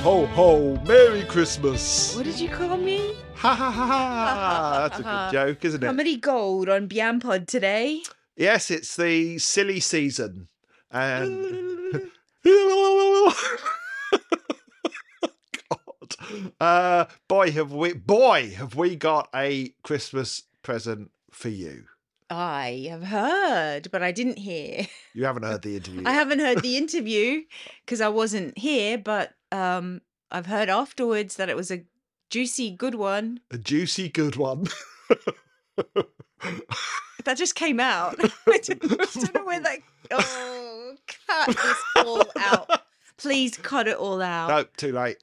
ho, ho, Merry Christmas. What did you call me? Ha, ha, ha, ha. That's a good joke, isn't it? Comedy gold on BYAMPOD today. Yes, it's the silly season. And... God. Boy, have we got a Christmas present for you. I have heard, but I didn't hear. You haven't heard the interview. I haven't heard the interview because I wasn't here, but I've heard afterwards that it was a juicy good one. A juicy good one. That just came out. I don't know where that... Oh, cut this all out. Please cut it all out. Nope, too late.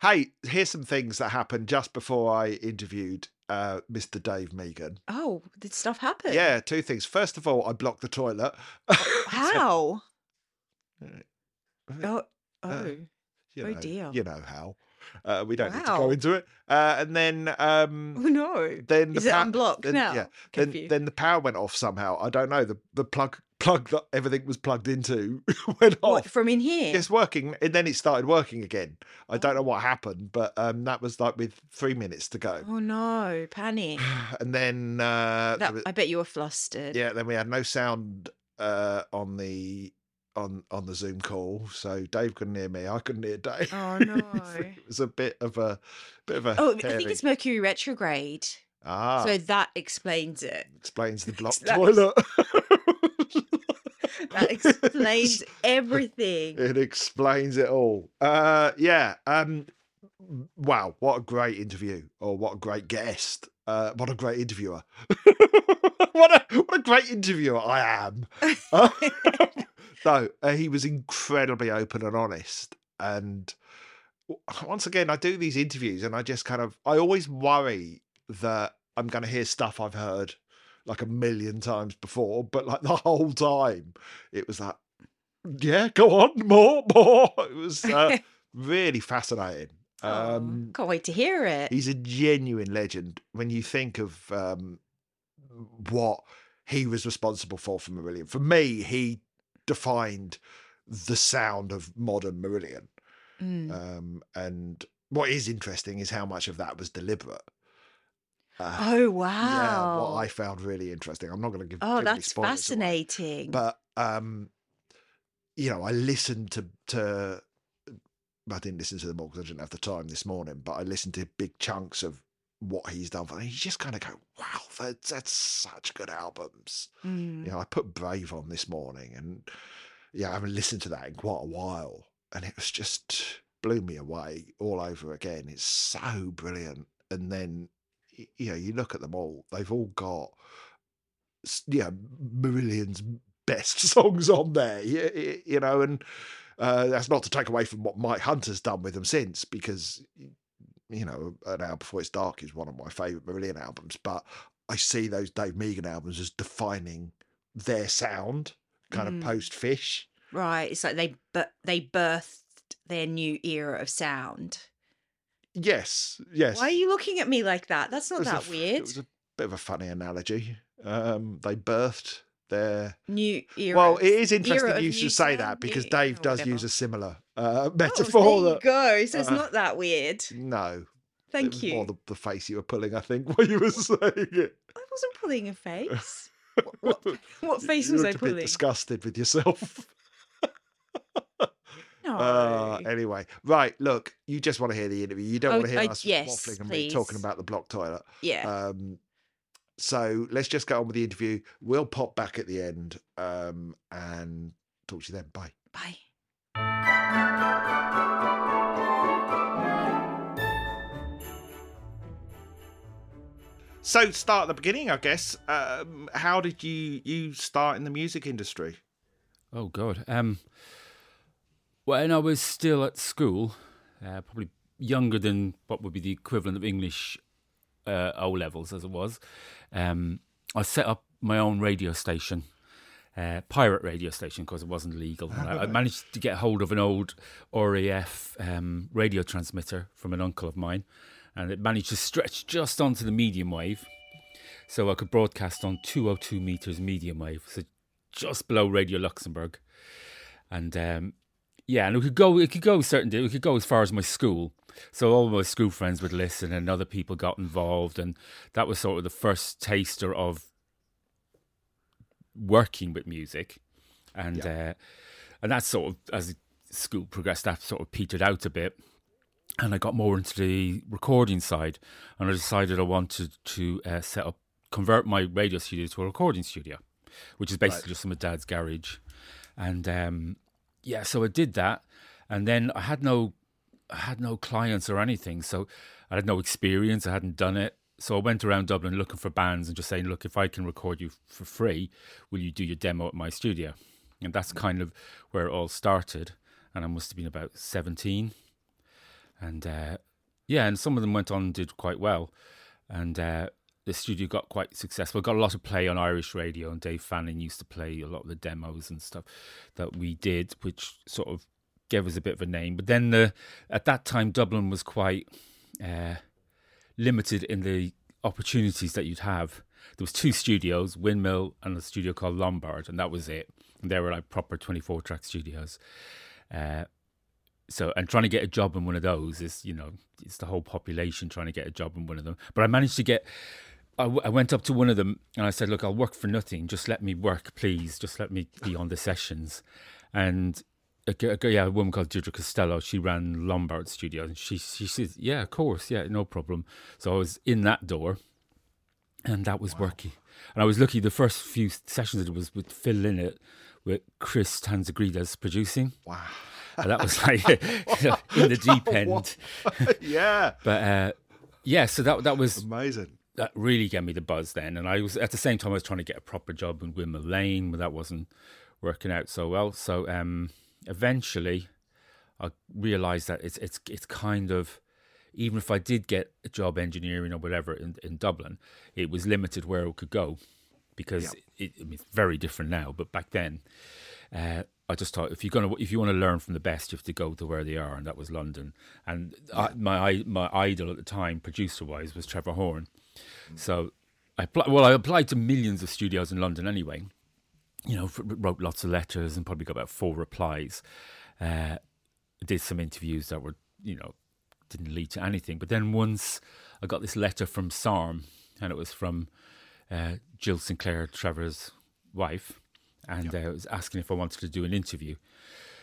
Hey, here's some things that happened just before I interviewed Mr. Dave Meegan. Oh, did stuff happen? Yeah, two things. First of all, I blocked the toilet. How? Dear. You know how. We don't need to go into it. And then... oh, no. Then the Is it unblocked then, now? Yeah. Then the power went off somehow. I don't know. The plug that everything was plugged into went off. What, from in here? It's working. And then it started working again. I don't know what happened, but that was like with 3 minutes to go. Oh, no. Panic. And then... I bet you were flustered. Yeah, then we had no sound on the Zoom call, so Dave couldn't hear me. I couldn't hear Dave. Oh no! It was a bit of a. Oh, hairy. I think it's Mercury retrograde. Ah, so that explains it. Explains the blocked toilet. That explains everything. It explains it all. Yeah. Wow! What a great interview, or what a great guest. What a great interviewer. what a great interviewer I am. So he was incredibly open and honest. And once again, I do these interviews and I just I always worry that I'm going to hear stuff I've heard like a million times before, but like the whole time it was like, yeah, go on, more. It was really fascinating. Can't wait to hear it. He's a genuine legend. When you think of what he was responsible for Marillion, for me, he defined the sound of modern Marillion. And what is interesting is how much of that was deliberate. Oh, wow. Yeah, what I found really interesting. I'm not going to give any spoilers. Oh, that's fascinating. Away, but, I listened to I didn't listen to them all because I didn't have the time this morning, but I listened to big chunks of what he's done for them. You just kind of go, wow, that's such good albums. I put Brave on this morning and I haven't listened to that in quite a while, and it was just blew me away all over again. It's so brilliant. And then you look at them all, they've all got Marillion's best songs on there, and that's not to take away from what Mike Hunter's done with them since, because An Hour Before It's Dark is one of my favourite Marillion albums, but I see those Dave Meegan albums as defining their sound, kind of post-Fish. Right, it's like they birthed their new era of sound. Yes. Why are you looking at me like that? That's not that weird. It was a bit of a funny analogy. They birthed their... new era. Well, it is interesting you should say that because Dave does use a similar... metaphor. Oh, there you go. So it's not that weird. No. Thank you. More the face you were pulling, I think, while you were saying it. I wasn't pulling a face. What face was I pulling? A bit disgusted with yourself. No. Anyway, right. Look, you just want to hear the interview. You don't want to hear us waffling and me talking about the block toilet. Yeah. So let's just get on with the interview. We'll pop back at the end and talk to you then. Bye. Bye. So, start at the beginning, I guess. How did you start in the music industry? Oh, God. When I was still at school, probably younger than what would be the equivalent of English O-levels, as it was, I set up my own radio station. Pirate radio station, because it wasn't legal. I managed to get hold of an old RAF radio transmitter from an uncle of mine, and it managed to stretch just onto the medium wave, so I could broadcast on 202 metres medium wave, so just below Radio Luxembourg. And Yeah, and it could go as far as my school. So all my school friends would listen, and other people got involved, and that was sort of the first taster of working with music. And and that sort of, as school progressed, that sort of petered out a bit, and I got more into the recording side, and I decided I wanted to convert my radio studio to a recording studio, which is basically just in my dad's garage. And so I did that, and then I had no clients or anything, so I had no experience. I hadn't done it, so I went around Dublin looking for bands and just saying, "Look, if I can record you for free, will you do your demo at my studio?" And that's kind of where it all started. And I must have been about 17, and some of them went on and did quite well, and the studio got quite successful. Got a lot of play on Irish radio, and Dave Fanning used to play a lot of the demos and stuff that we did, which sort of gave us a bit of a name. But then at that time, Dublin was quite limited in the opportunities that you'd have. There was two studios, Windmill and a studio called Lombard, and that was it. And they were like proper 24-track studios. And trying to get a job in one of those is, it's the whole population trying to get a job in one of them. But I managed to get... I went up to one of them and I said, "Look, I'll work for nothing. Just let me work, please. Just let me be on the sessions." And a woman called Deirdre Costello, she ran Lombard Studios, and she says, "Yeah, of course, yeah, no problem." So I was in that door, and that was working. And I was lucky. The first few sessions I did was with Phil Lynott, with Chris Tanzagridas producing. Wow. And that was like in the deep end. Yeah. But so that was amazing. That really gave me the buzz then. And I was, at the same time, I was trying to get a proper job in Windmill Lane, but that wasn't working out so well. So eventually I realised that it's kind of, even if I did get a job engineering or whatever in Dublin, it was limited where it could go, because it's very different now. But back then, I just thought, if you want to learn from the best, you have to go to where they are, and that was London. And my idol at the time, producer wise, was Trevor Horn. So I applied to millions of studios in London anyway, wrote lots of letters and probably got about 4 replies. Did some interviews that were, didn't lead to anything. But then once I got this letter from SARM, and it was from Jill Sinclair, Trevor's wife, and it was asking if I wanted to do an interview.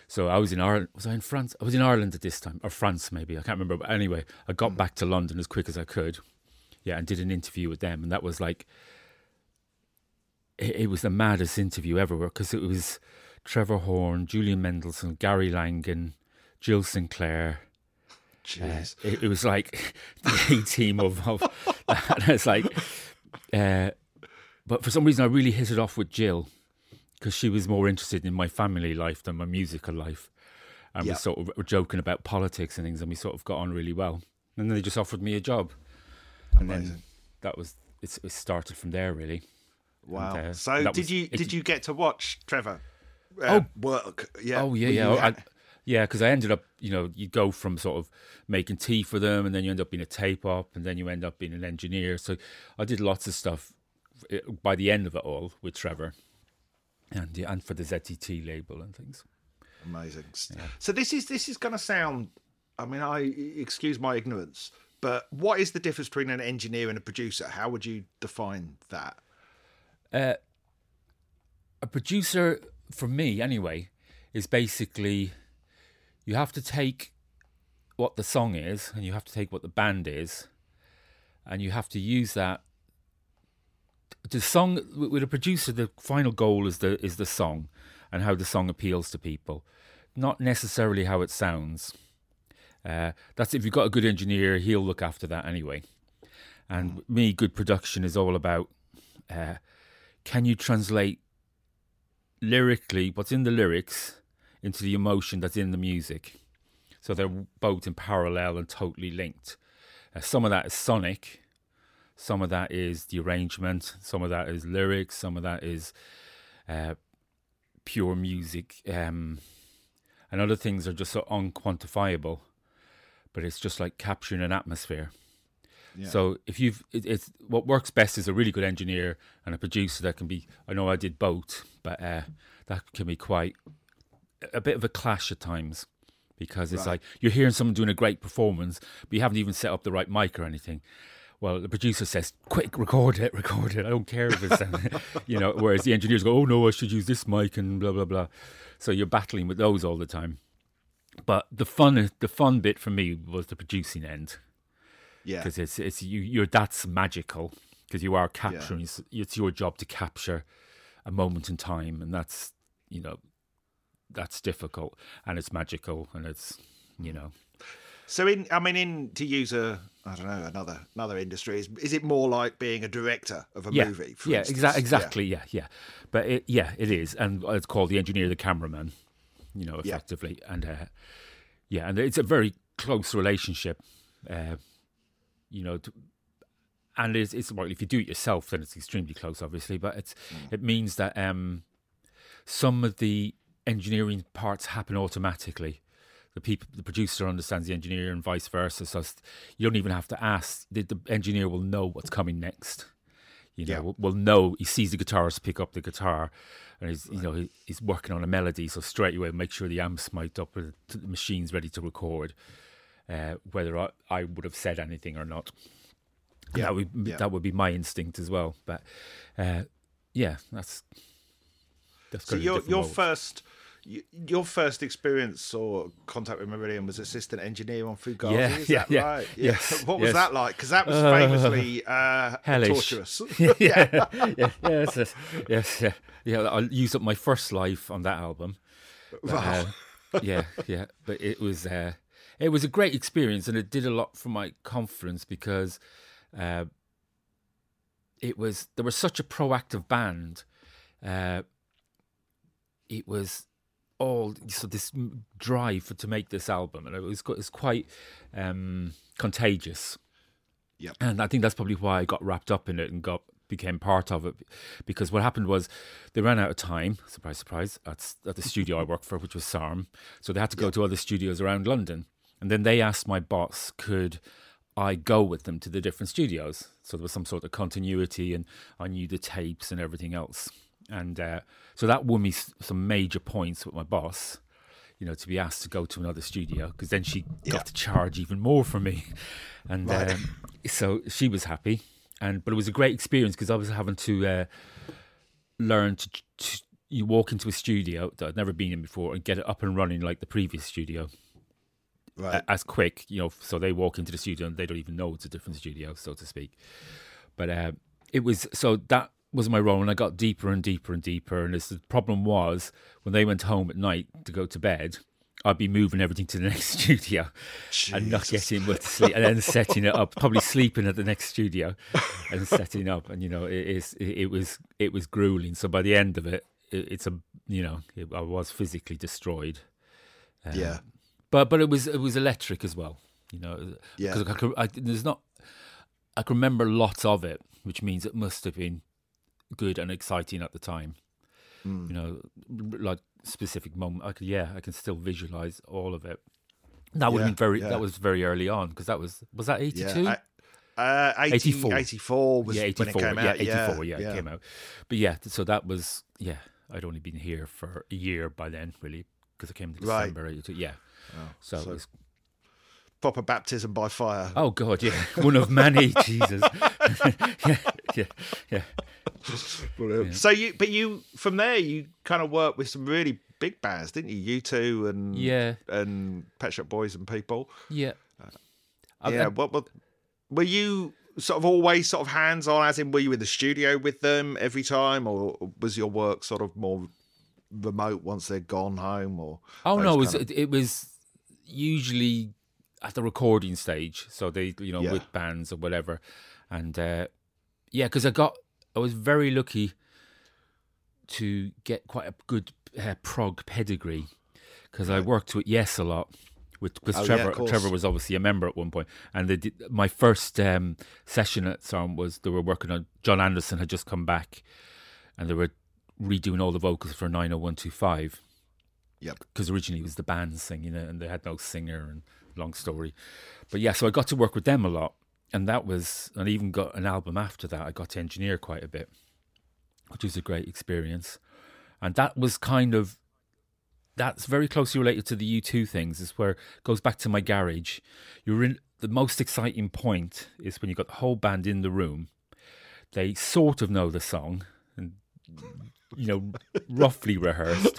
So I was in Ireland. Was I in France? I was in Ireland at this time, or France maybe. I can't remember. But anyway, I got back to London as quick as I could. Yeah, and did an interview with them, and that was like, it was the maddest interview ever, because it was Trevor Horn, Julian Mendelsohn, Gary Langan, Jill Sinclair. Jeez. It was like the A-team of that. And it's like, but for some reason I really hit it off with Jill, because she was more interested in my family life than my musical life. And we sort of were joking about politics and things, and we sort of got on really well. And then they just offered me a job. And then that was it started from there, really. Wow. And, so did you get to watch Trevor work? Yeah. Oh, yeah, yeah. Yeah, because I ended up, you go from sort of making tea for them, and then you end up being a tape op, and then you end up being an engineer. So I did lots of stuff by the end of it all with Trevor and for the ZTT label and things. Amazing. Yeah. So this is going to sound, excuse my ignorance, but what is the difference between an engineer and a producer? How would you define that? A producer, for me anyway, is basically you have to take what the song is, and you have to take what the band is, and you have to use that. The song, with a producer, the final goal is the song and how the song appeals to people, not necessarily how it sounds. That's if you've got a good engineer, he'll look after that anyway. And me, good production is all about can you translate lyrically what's in the lyrics into the emotion that's in the music, so they're both in parallel and totally linked. Some of that is sonic, some of that is the arrangement, some of that is lyrics, some of that is pure music, and other things are just so unquantifiable. But it's just like capturing an atmosphere. Yeah. So it's what works best is a really good engineer and a producer that can be. I know I did both, but that can be quite a bit of a clash at times, because it's like you're hearing someone doing a great performance, but you haven't even set up the right mic or anything. Well, the producer says, quick, record it. I don't care if it's, you know, whereas the engineers go, oh, no, I should use this mic and blah, blah, blah. So you're battling with those all the time. But the fun bit for me was the producing end. Yeah. Because it's you're that's magical, because you are capturing, it's your job to capture a moment in time, and that's, you know, that's difficult, and it's magical, and it's, you know. So to use another industry, is it more like being a director of a movie? For instance? Exactly. Yeah. But it is, and it's called the engineer, the cameraman, you know, effectively, and it's a very close relationship, you know. And it's well, if you do it yourself, then it's extremely close, obviously. But it means that some of the engineering parts happen automatically. The producer understands the engineer, and vice versa. So you don't even have to ask. The engineer will know what's coming next. You know, will know. He sees the guitarist pick up the guitar, and he's working on a melody. So straight away, make sure the amp's mic'd up, and the machine's ready to record. Whether I would have said anything or not, that would be my instinct as well. But that's so your first. Your first experience or contact with Marillion was assistant engineer on Fugazi, right? Yeah. Yes, what was that like? Because that was famously torturous. I used up my first life on that album. But, wow. But it was a great experience, and it did a lot for my confidence, because there was such a proactive band. It was all so this drive to make this album, and it's quite contagious. Yeah, and I think that's probably why I got wrapped up in it and became part of it, because what happened was they ran out of time. Surprise, surprise! At the studio I worked for, which was SARM, so they had to go to other studios around London, and then they asked my boss, could I go with them to the different studios? So there was some sort of continuity, and I knew the tapes and everything else. And so that won me some major points with my boss, you know, to be asked to go to another studio, because then she got to charge even more for me. And so she was happy. But it was a great experience, because I was having to learn to you walk into a studio that I'd never been in before and get it up and running like the previous studio. Right. As quick, you know, so they walk into the studio and they don't even know it's a different studio, so to speak. But that was my role, and I got deeper and deeper and deeper. And the problem was, when they went home at night to go to bed, I'd be moving everything to the next studio and not getting much sleep, and then setting it up, probably sleeping at the next studio and setting up. And you know, it was grueling. So by the end of it, I was physically destroyed. But it was electric as well. You know, because I can remember lots of it, which means it must have been good and exciting at the time, you know, like specific moment. I can still visualize all of it. That would have been that was very early on, because that was that 82? 84 was 84, when it came out. 84, it came out. But so that was, I'd only been here for a year by then, really, because I came to December 82. So it was proper baptism by fire. Oh God, one of many. Jesus. Brilliant. So you from there you kind of worked with some really big bands, didn't you? U2 and and Pet Shop Boys and people. Yeah. Were you sort of always sort of hands on? As in, were you in the studio with them every time, or was your work sort of more remote once they'd gone home? Or it was usually at the recording stage, so they, you know, with bands or whatever, and because I was very lucky to get quite a good prog pedigree, because I worked with Yes a lot, because Trevor was obviously a member at one point, and they did, my first session at SARM was they were working on John Anderson had just come back, and they were redoing all the vocals for 90125. Yep, because originally it was the band singing it, and they had no singer and. Long story, but so I got to work with them a lot, and I even got an album after that. I got to engineer quite a bit, which was a great experience, and that was kind of that's very closely related to the U2 things, is where it goes back to my garage. You're in the most exciting point is when you've got the whole band in the room. They sort of know the song and, you know, roughly rehearsed.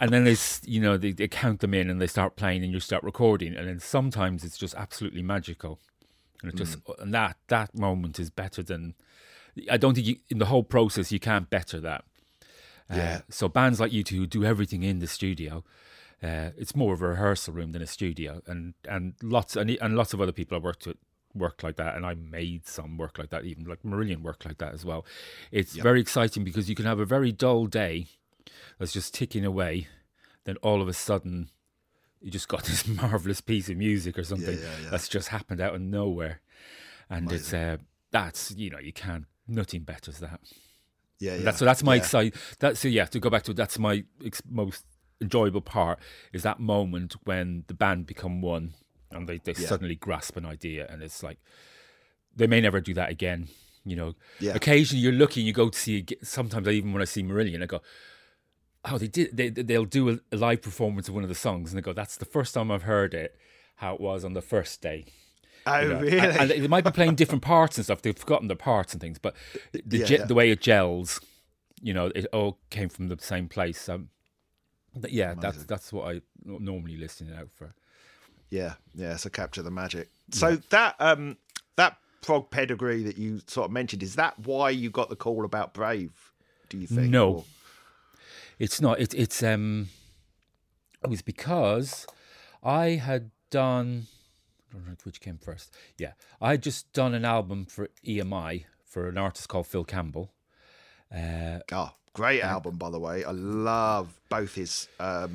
And then they count them in and they start playing and you start recording. And then sometimes it's just absolutely magical. And it just and that moment is better than... I don't think in the whole process you can't better that. Yeah. So bands like U2 who do everything in the studio, it's more of a rehearsal room than a studio. And lots of other people I worked with work like that, and I made some work like that, even like Marillion work like that as well. It's very exciting because you can have a very dull day that's just ticking away, then all of a sudden you just got this marvelous piece of music or something that's just happened out of nowhere. And amazing. It's that's, you know, you can't, nothing better than that. Yeah. To go back to it, that's my most enjoyable part, is that moment when the band become one and they suddenly grasp an idea, and it's like they may never do that again, you know. Yeah. Occasionally you're lucky, you go to see, sometimes even when I see Marillion, I go, oh, they'll do a live performance of one of the songs, and they go, that's the first time I've heard it, how it was on the first day. Oh, you know? Really? And they might be playing different parts and stuff. They've forgotten their parts and things, but the way it gels, you know, it all came from the same place. Amazing. That's what I normally listen out for. Yeah. So capture the magic. So that prog pedigree that you sort of mentioned, is that why you got the call about Brave? Do you think? No, it's not. It was because I had done. I don't know which came first. Yeah, I had just done an album for EMI for an artist called Phil Campbell. Great album, by the way. I love both his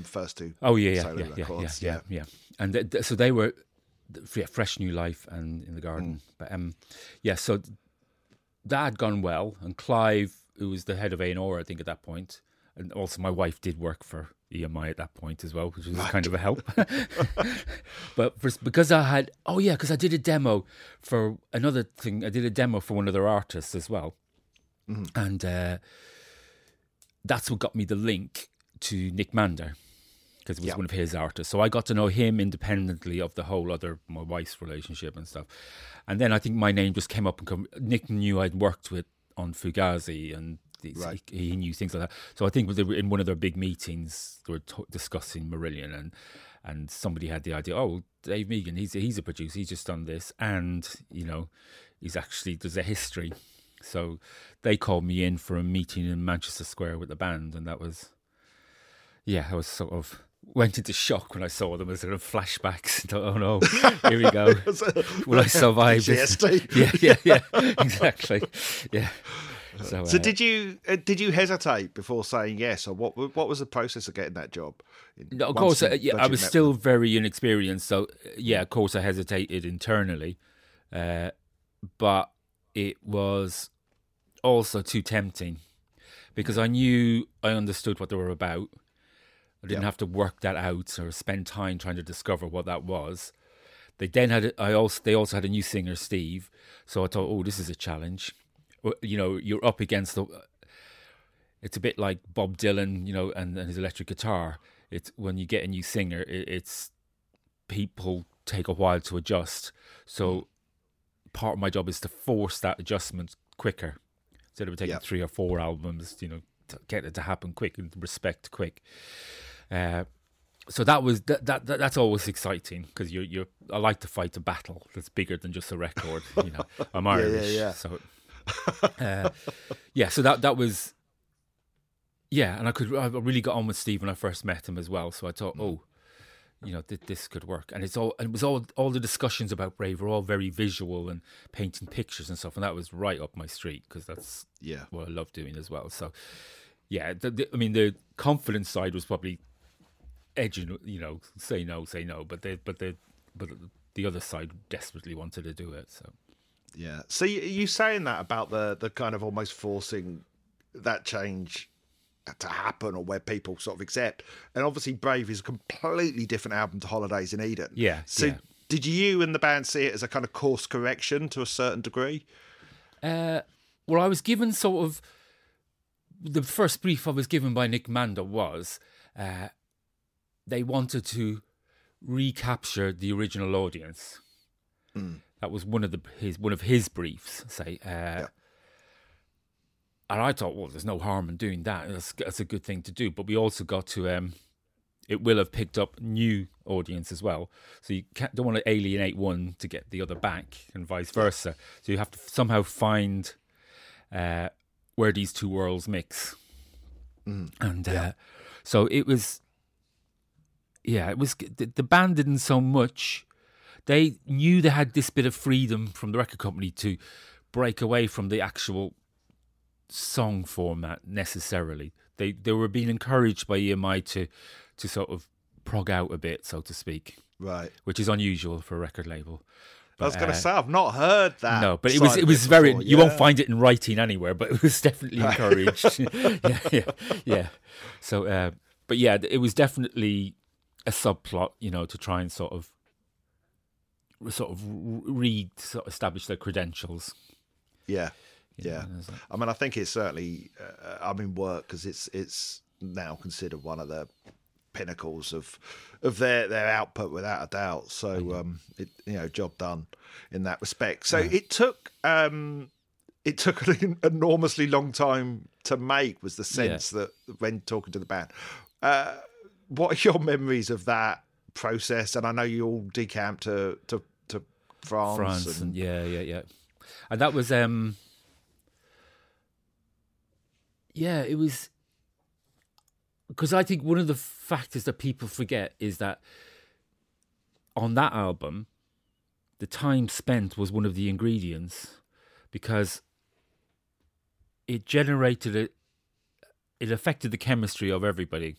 first two. Solo records. And so they were Fresh New Life and In the Garden. But so that had gone well. And Clive, who was the head of A&R, I think, at that point, and also my wife did work for EMI at that point as well, which was kind of a help. Because I did a demo for another thing. I did a demo for one other artist as well. Mm-hmm. And... that's what got me the link to Nick Mander, because it was one of his artists. So I got to know him independently of the whole other, my wife's relationship and stuff. And then I think my name just came up. Nick knew I'd worked with on Fugazi, and he knew things like that. So I think they were in one of their big meetings, they were discussing Marillion, and somebody had the idea, oh, Dave Meegan, he's a producer, he's just done this. And, you know, there's a history. So they called me in for a meeting in Manchester Square with the band, and that was, I was sort of went into shock when I saw them. As sort of flashbacks. Oh no, here we go. Will I survive? Yeah, exactly. Yeah. So did you hesitate before saying yes, or what was the process of getting that job? No, of course. I was still very inexperienced, so of course I hesitated internally, but it was also too tempting, because I understood what they were about. I didn't have to work that out or spend time trying to discover what that was. They also had a new singer, Steve. So I thought, oh, this is a challenge. You know, you're up against it's a bit like Bob Dylan, you know, and his electric guitar. It's when you get a new singer, it's people take a while to adjust. So part of my job is to force that adjustment quicker. Instead of taking 3 or 4 albums, you know, to get it to happen quick and respect quick. So that was that's always exciting, because I like to fight a battle that's bigger than just a record. You know, I'm Irish, so So that was, and I really got on with Steve when I first met him as well. So I thought, you know, this could work. And it was all the discussions about Brave were all very visual and painting pictures and stuff, and that was right up my street, because that's what I love doing as well. So the confidence side was probably edging, you know, say no, but the other side desperately wanted to do it. So so you saying that about the kind of almost forcing that change to happen, or where people sort of accept, and obviously Brave is a completely different album to Holidays in Eden. Did you and the band see it as a kind of course correction to a certain degree? I was given sort of the first brief I was given by Nick Mander was they wanted to recapture the original audience. Mm. That was one of his briefs, say. Yeah. And I thought, well, there's no harm in doing that. That's a good thing to do. But we also got to, it will have picked up new audience as well. So you don't want to alienate one to get the other back and vice versa. So you have to somehow find where these two worlds mix. Mm. And so it was... Yeah, it was the band didn't so much. They knew they had this bit of freedom from the record company to break away from the actual song format necessarily. They were being encouraged by EMI to sort of prog out a bit, so to speak. Right, which is unusual for a record label. But, I was going to say I've not heard that. No, but it was very. Before, yeah. You won't find it in writing anywhere, but it was definitely encouraged. Yeah. So, but yeah, it was definitely a subplot, you know, to try and sort of establish their credentials. Yeah. I mean, I think it's certainly, work because it's now considered one of the pinnacles of their output without a doubt. So, job done in that respect. So it took an enormously long time to make was the sense that when talking to the band. What are your memories of that process? And I know you all decamped to France and yeah. And that was it was because I think one of the factors that people forget is that on that album, the time spent was one of the ingredients because it generated it affected the chemistry of everybody.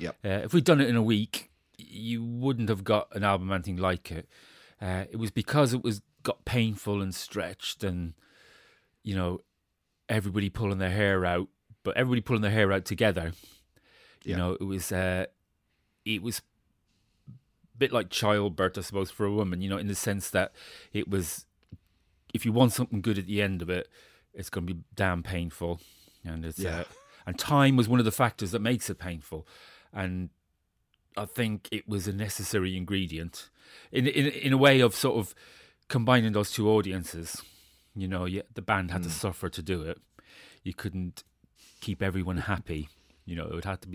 Yep. If we'd done it in a week, you wouldn't have got an album anything like it. It was because it got painful and stretched, and you know, everybody pulling their hair out, but everybody pulling their hair out together. You know, it was a bit like childbirth, I suppose, for a woman. You know, in the sense that it was, if you want something good at the end of it, it's going to be damn painful, and it's and time was one of the factors that makes it painful. And I think it was a necessary ingredient in a way of sort of combining those two audiences. You know, the band had to suffer to do it. You couldn't keep everyone happy. You know,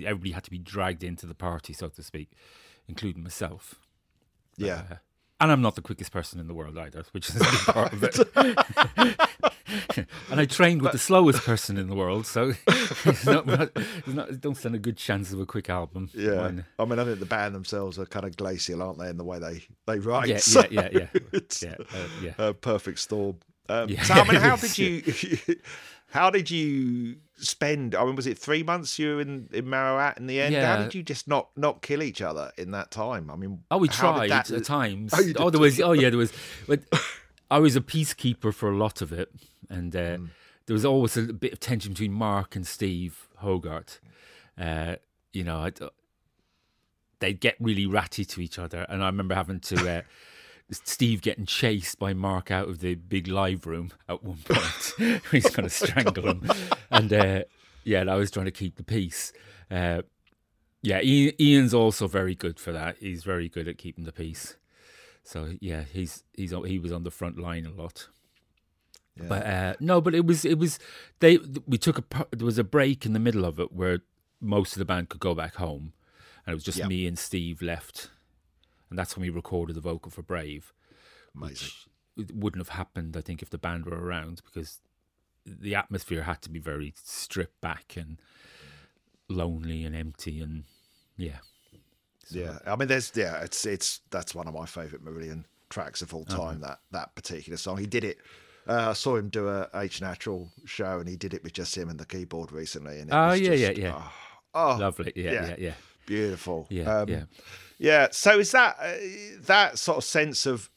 everybody had to be dragged into the party, so to speak, including myself. Yeah. And I'm not the quickest person in the world either, which is a big part of it. And I trained with the slowest person in the world, so it don't stand a good chance of a quick album. Yeah, when, I think the band themselves are kind of glacial, aren't they, in the way they write? Yeah. It's a perfect storm. So, how did you? How did you spend? Was it 3 months you were in Marowat in the end? Yeah. How did you just not kill each other in that time? We tried at times. But I was a peacekeeper for a lot of it, and there was always a bit of tension between Mark and Steve Hogarth. They'd get really ratty to each other, and I remember having to. Steve getting chased by Mark out of the big live room at one point. He's going to strangle him. And and I was trying to keep the peace. Ian's also very good for that. He's very good at keeping the peace. So yeah, he was on the front line a lot. Yeah. But there was a break in the middle of it where most of the band could go back home, and it was just me and Steve left. And that's when we recorded the vocal for Brave. Amazing. Which wouldn't have happened, I think, if the band were around, because the atmosphere had to be very stripped back and lonely and empty and that's one of my favourite Marillion tracks of all time. That particular song. He did it. I saw him do a H Natural show, and he did it with just him and the keyboard recently. And it was lovely. Yeah. Beautiful. Yeah. So is that that sort of sense of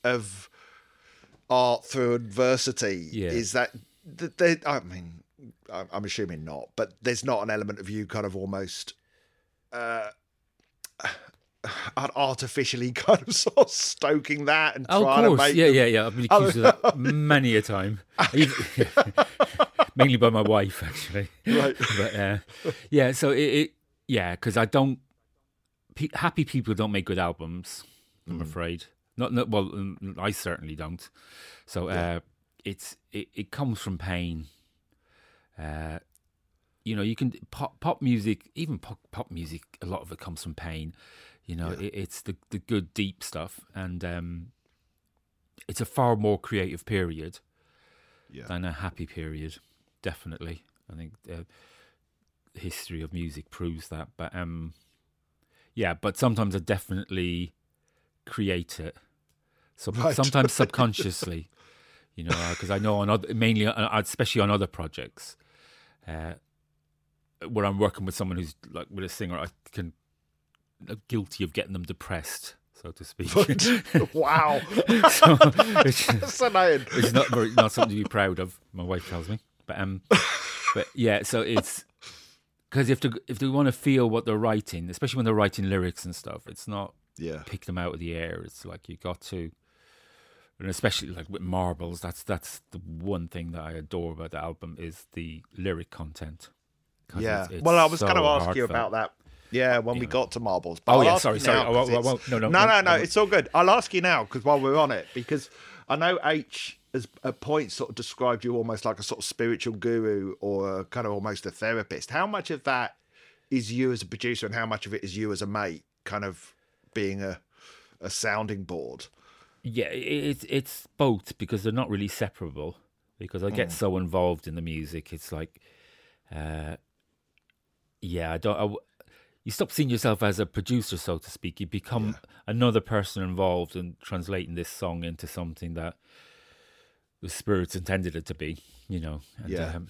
art through adversity? Yeah. Is that? I'm assuming not, but there's not an element of you kind of almost artificially kind of sort of stoking that and trying to make. Yeah. I've been accused of that many a time. Mainly by my wife, actually. Right. But yeah. So it. Yeah, because I don't happy people don't make good albums, I'm afraid. Not well, I certainly don't. So it comes from pain. You know, you can pop music, even pop music. A lot of it comes from pain. You know, it's the good deep stuff, and it's a far more creative period than a happy period. Definitely, I think the history of music proves that. But but sometimes I definitely create it. Sometimes subconsciously, you know, because I know on other, mainly, especially on other projects. Where I'm working with someone who's like with a singer, I'm guilty of getting them depressed, so to speak. Wow, it's fascinating. It's not something to be proud of. My wife tells me, but yeah. So it's because if they want to feel what they're writing, especially when they're writing lyrics and stuff, it's not pick them out of the air. It's like you got to, and especially like with Marbles, that's the one thing that I adore about the album is the lyric content. Yeah, it's well, I was going to ask you about that. Yeah, when we got to Marbles. But sorry. No, it's all good. I'll ask you now because while we're on it, because I know H has at points sort of described you almost like a sort of spiritual guru or kind of almost a therapist. How much of that is you as a producer, and how much of it is you as a mate, kind of being a sounding board? Yeah, it's both because they're not really separable. Because I get so involved in the music, it's like. You stop seeing yourself as a producer, so to speak. You become another person involved in translating this song into something that the spirits intended it to be, you know. And,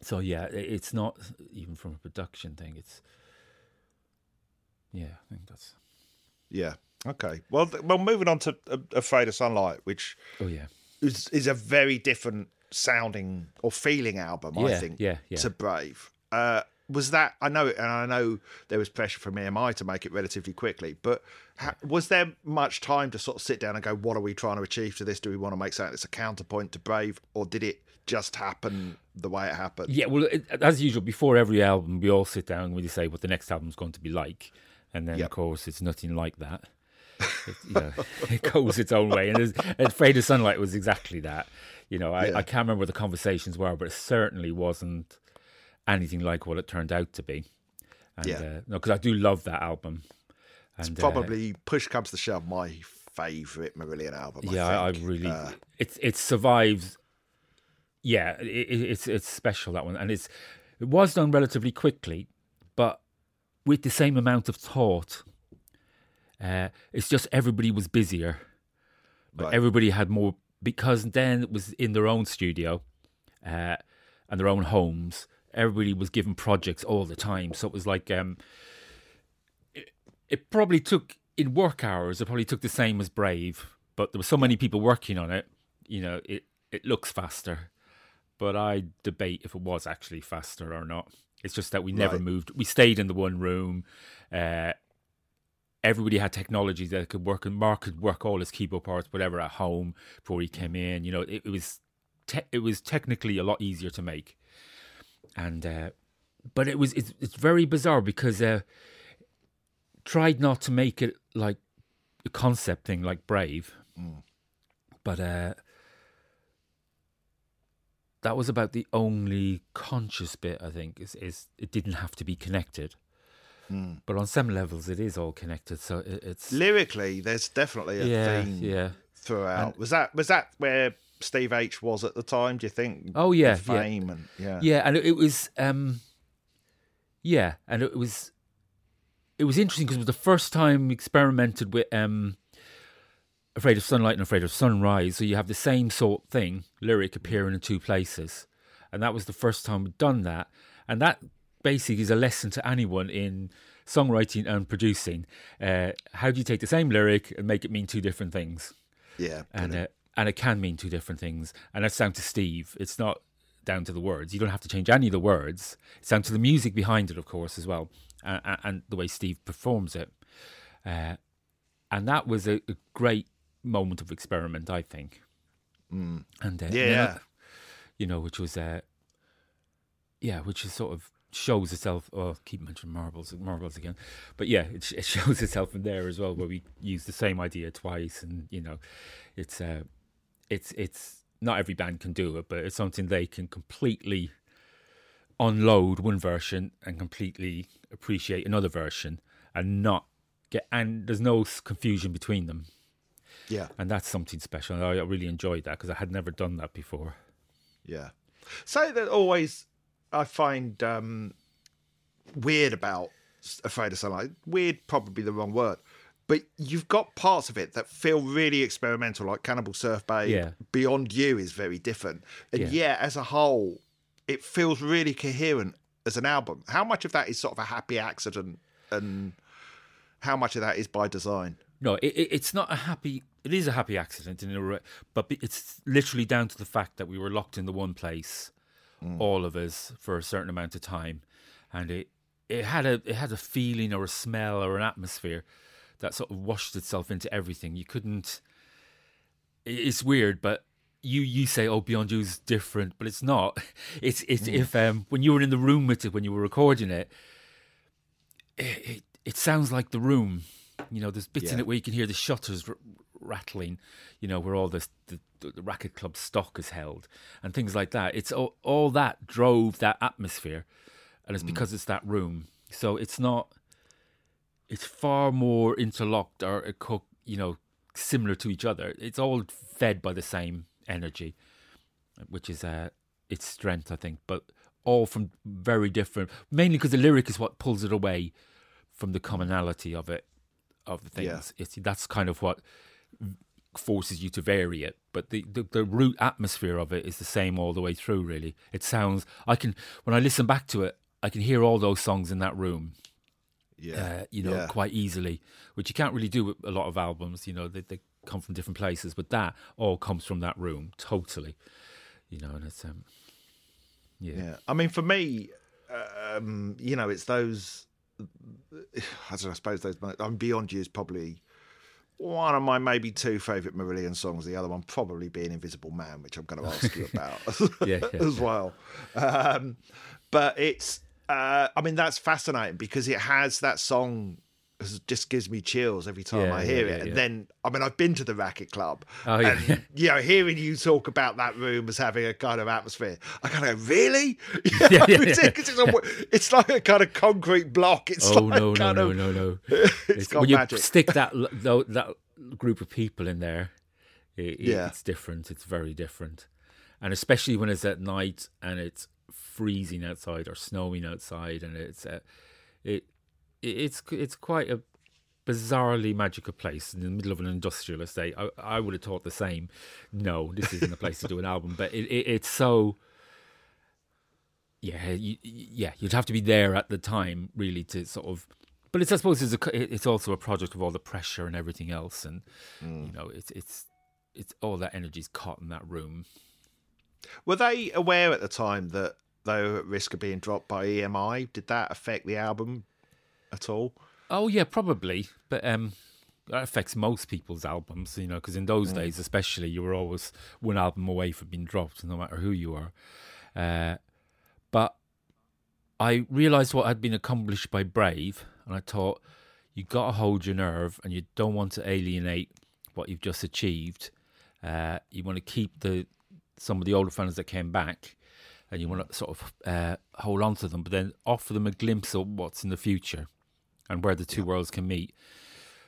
it's not even from a production thing. It's I think that's okay. Well, moving on to "Afraid of Sunlight," which is a very different sounding or feeling album, I think, to Brave. Was that? I know there was pressure from EMI to make it relatively quickly, but was there much time to sort of sit down and go, what are we trying to achieve to this? Do we want to make something that's a counterpoint to Brave, or did it just happen the way it happened? Yeah, well, as usual, before every album, we all sit down and we say what the next album's going to be like, and then of course it's nothing like that. It goes its own way, and "Afraid of Sunlight" was exactly that. You know, I can't remember what the conversations were, but it certainly wasn't anything like what it turned out to be. And, no, because I do love that album. And, it's probably, push comes to shove, my favourite Marillion album. Yeah, I really. It survives. Yeah, it's special, that one, and it was done relatively quickly, but with the same amount of thought. It's just everybody was busier, but everybody had more. Because then it was in their own studio and their own homes. Everybody was given projects all the time. So it was like, it probably took, in work hours, it probably took the same as Brave. But there were so many people working on it, you know, it looks faster. But I debate if it was actually faster or not. It's just that we never moved. We stayed in the one room. Everybody had technology that could work, and Mark could work all his keyboard parts, whatever, at home before he came in. You know, it was technically a lot easier to make, and but it's very bizarre because tried not to make it like a concept thing like Brave, but that was about the only conscious bit I think is it didn't have to be connected. But on some levels, it is all connected. So it's lyrically, there's definitely a theme throughout. And was that where Steve H was at the time? Do you think? Oh yeah, fame and and it was and it was interesting because it was the first time we experimented with "Afraid of Sunlight" and "Afraid of Sunrise." So you have the same sort of thing, lyric appearing in two places, and that was the first time we'd done that, and that. Basically is a lesson to anyone in songwriting and producing. How do you take the same lyric and make it mean two different things? Yeah. And it can mean two different things. And that's down to Steve. It's not down to the words. You don't have to change any of the words. It's down to the music behind it, of course, as well, and the way Steve performs it. And that was a great moment of experiment, I think. And which was... which is sort of shows itself. Oh, I keep mentioning Marbles again, but yeah, it shows itself in there as well, where we use the same idea twice, and you know, it's not every band can do it, but it's something they can completely unload one version and completely appreciate another version, and not get, and there's no confusion between them. Yeah, and that's something special. And I really enjoyed that because I had never done that before. Yeah, so that always. I find weird about Afraid of Sunlight. Weird, probably the wrong word. But you've got parts of it that feel really experimental, like Cannibal Surf Babe. Yeah. Beyond You is very different. And yeah, as a whole, it feels really coherent as an album. How much of that is sort of a happy accident and how much of that is by design? No, it's not a happy... It is a happy accident, but it's literally down to the fact that we were locked in the one place... all of us for a certain amount of time, and it had a feeling or a smell or an atmosphere that sort of washed itself into everything. You couldn't, it's weird, but you say, oh, Beyond You's different, but it's not. It's if when you were in the room with it, when you were recording it, it sounds like the room, you know. There's bits in it where you can hear the shutters rattling, you know, where all the Racquet Club stock is held and things like that. It's all that drove that atmosphere, and it's because it's that room. So it's not, it's far more interlocked or, you know, similar to each other. It's all fed by the same energy, which is its strength, I think, but all from very different, mainly because the lyric is what pulls it away from the commonality of it, of the things. Yeah. That's kind of what forces you to vary it, but the root atmosphere of it is the same all the way through, really. It sounds, when I listen back to it, I can hear all those songs in that room, quite easily, which you can't really do with a lot of albums, you know. They come from different places, but that all comes from that room, totally, you know. And it's I mean, for me, you know, it's those, I don't know, I suppose those, Beyond You is probably one of my maybe two favourite Marillion songs, the other one probably being Invisible Man, which I'm going to ask you about as well. But it's, I mean, that's fascinating because it has, that song just gives me chills every time I hear it. And then, I mean, I've been to the Racquet Club. Oh, yeah. And, you know, hearing you talk about that room as having a kind of atmosphere, I kind of go, really? It's like a kind of concrete block. It's It's got magic. You stick that group of people in there, it's different. It's very different. And especially when it's at night and it's freezing outside or snowing outside, and it's quite a bizarrely magical place in the middle of an industrial estate. I would have thought the same. No, this isn't the place to do an album, but it's so... you'd have to be there at the time, really, to sort of... But it's, I suppose, it's also a project of all the pressure and everything else, and you know, it's all that energy's caught in that room. Were they aware at the time that they were at risk of being dropped by EMI? Did that affect the album at all? Oh yeah, probably, but that affects most people's albums, you know, because in those days, especially, you were always one album away from being dropped, no matter who you were. But I realised what had been accomplished by Brave, and I thought, you got to hold your nerve, and you don't want to alienate what you've just achieved. You want to keep some of the older fans that came back, and you want to sort of hold on to them, but then offer them a glimpse of what's in the future and where the two worlds can meet.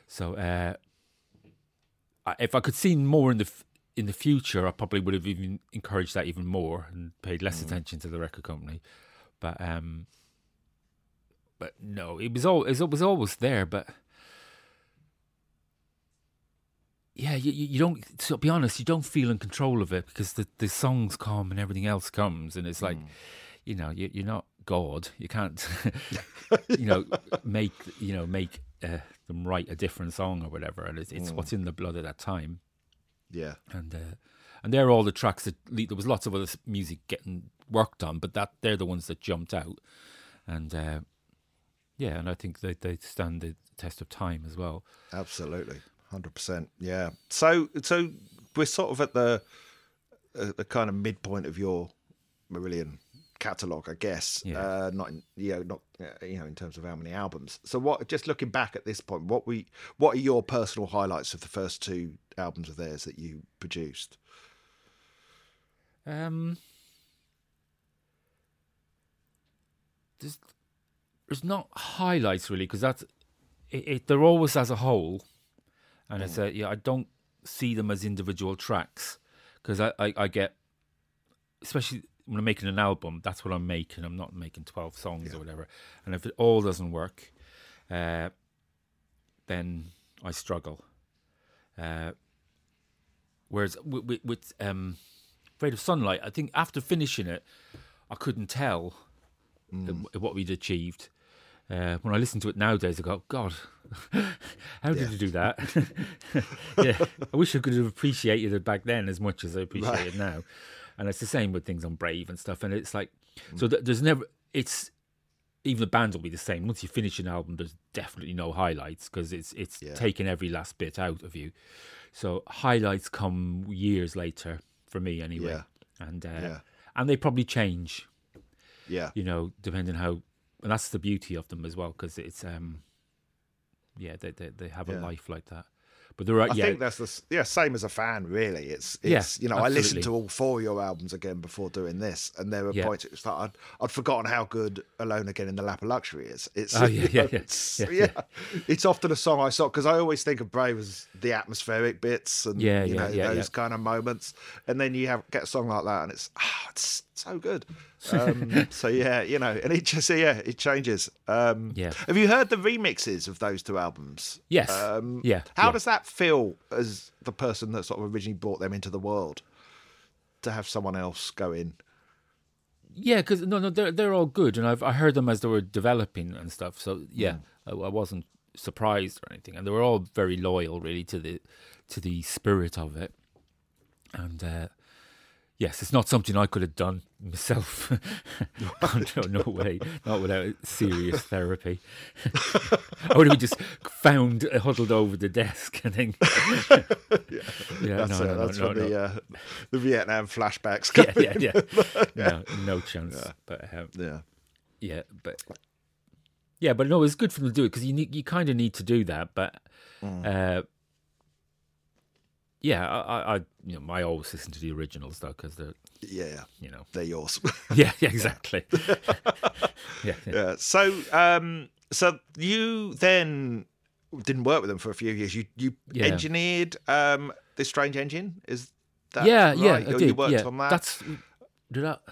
So if I could see more in the future, I probably would have even encouraged that even more and paid less attention to the record company. But no, it was always there. But yeah, you don't. To be honest, you don't feel in control of it because the songs come and everything else comes, and it's like, you know, you're not God. You can't, you know, make them write a different song or whatever. And it's what's in the blood at that time. Yeah, and they're all the tracks that there was lots of other music getting worked on, but they're the ones that jumped out. And and I think they stand the test of time as well. Absolutely, 100%. Yeah. So we're sort of at the kind of midpoint of your Marillion catalogue, I guess. Yeah. Not in terms of how many albums. So what? Just looking back at this point, what are your personal highlights of the first two albums of theirs that you produced? There's not highlights really, because that's it. They're always as a whole, and it's I don't see them as individual tracks, because I get, especially when I'm making an album, that's what I'm making. I'm not making 12 songs or whatever. And if it all doesn't work, then I struggle. Whereas with Afraid of Sunlight, I think after finishing it, I couldn't tell what we'd achieved. When I listen to it nowadays, I go, God, how did you do that? I wish I could have appreciated it back then as much as I appreciate it now. And it's the same with things on Brave and stuff. And it's like, so there's never, it's, even the band will be the same. Once you finish an album, there's definitely no highlights, because it's taking every last bit out of you. So highlights come years later, for me anyway. Yeah. And they probably change. Yeah. You know, depending how. And that's the beauty of them as well, because it's, they have a life like that. But they're I think that's the same as a fan, really. It's absolutely. I listened to all four of your albums again before doing this, and there were points it's like I'd forgotten how good "Alone Again in the Lap of Luxury" is. It's often a song I saw, because I always think of Brave as the atmospheric bits and those kind of moments, and then you get a song like that, and it's so good. And it just it changes. Have you heard the remixes of those two albums? Yes. How does that feel as the person that sort of originally brought them into the world, to have someone else go in? Yeah, because they're all good, and I heard them as they were developing and stuff. So I wasn't surprised or anything, and they were all very loyal, really, to the spirit of it, and. Yes, it's not something I could have done myself. No way. Not without serious therapy. I would have just huddled over the desk and then... the Vietnam flashbacks. No chance. Yeah. But, no, it's good for them to do it, because you kind of need to do that, but... I always listen to the originals though, because they're they're yours. Exactly. So, so you then didn't work with them for a few years. You engineered this Strange Engine. Is that right? I did. You worked on that. When did that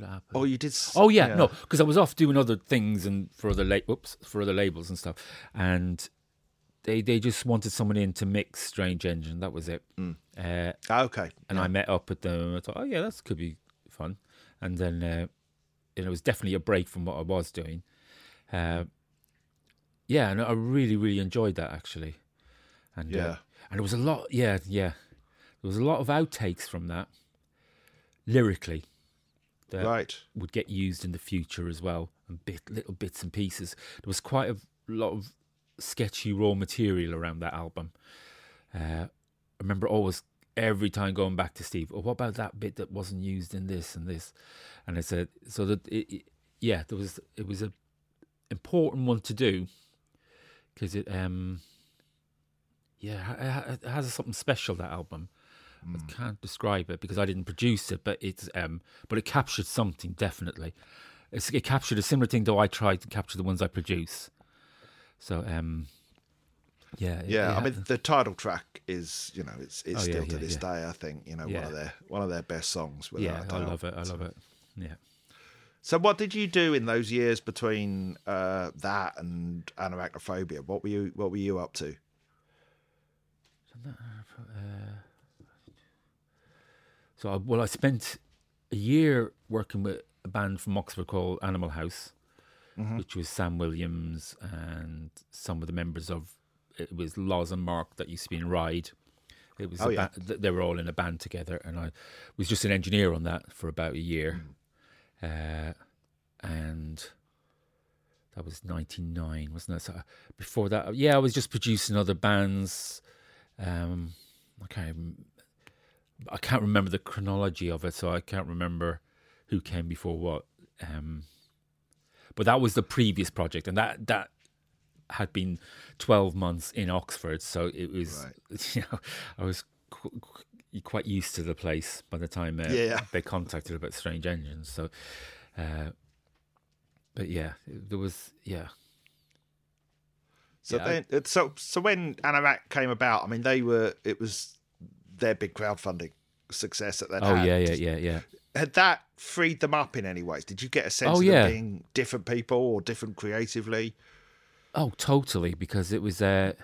happen? Oh, you did. No, because I was off doing other things and for other labels and stuff, and. They just wanted someone in to mix Strange Engine. That was it. Okay. And I met up with them. And I thought, that could be fun. And then it was definitely a break from what I was doing. And I really, really enjoyed that, actually. And and there was a lot. There was a lot of outtakes from that, lyrically, that would get used in the future as well, and little bits and pieces. There was quite a lot of sketchy raw material around that album. I remember always, every time, going back to Steve, what about that bit that wasn't used in this and this? And I said, so that it was a important one to do, because it it has something special, that album. I can't describe it because I didn't produce it, but it's but it captured something, definitely. It captured a similar thing, though I tried to capture the ones I produce. So, I mean, the title track is, it's still to this day, I think, one of their best songs. I love it. I love it. Yeah. So what did you do in those years between that and Anoraknophobia? What were you up to? I spent a year working with a band from Oxford called Animal House. Mm-hmm. Which was Sam Williams and some of the members of, it was Loz and Mark that used to be in Ride. It was they were all in a band together, and I was just an engineer on that for about a year, and that was 99, wasn't it? So before that, I was just producing other bands. I can't remember the chronology of it, so I can't remember who came before what. But that was the previous project, and that had been 12 months in Oxford, so it was, right. You know, I was quite used to the place by the time they contacted about Strange Engines. So, but yeah, there was, yeah. So yeah. Then, so when Anorak came about, I mean, it was their big crowdfunding success that they'd had. Yeah. Had that freed them up in any ways? Did you get a sense of them being different people or different creatively? Oh, totally, because it was a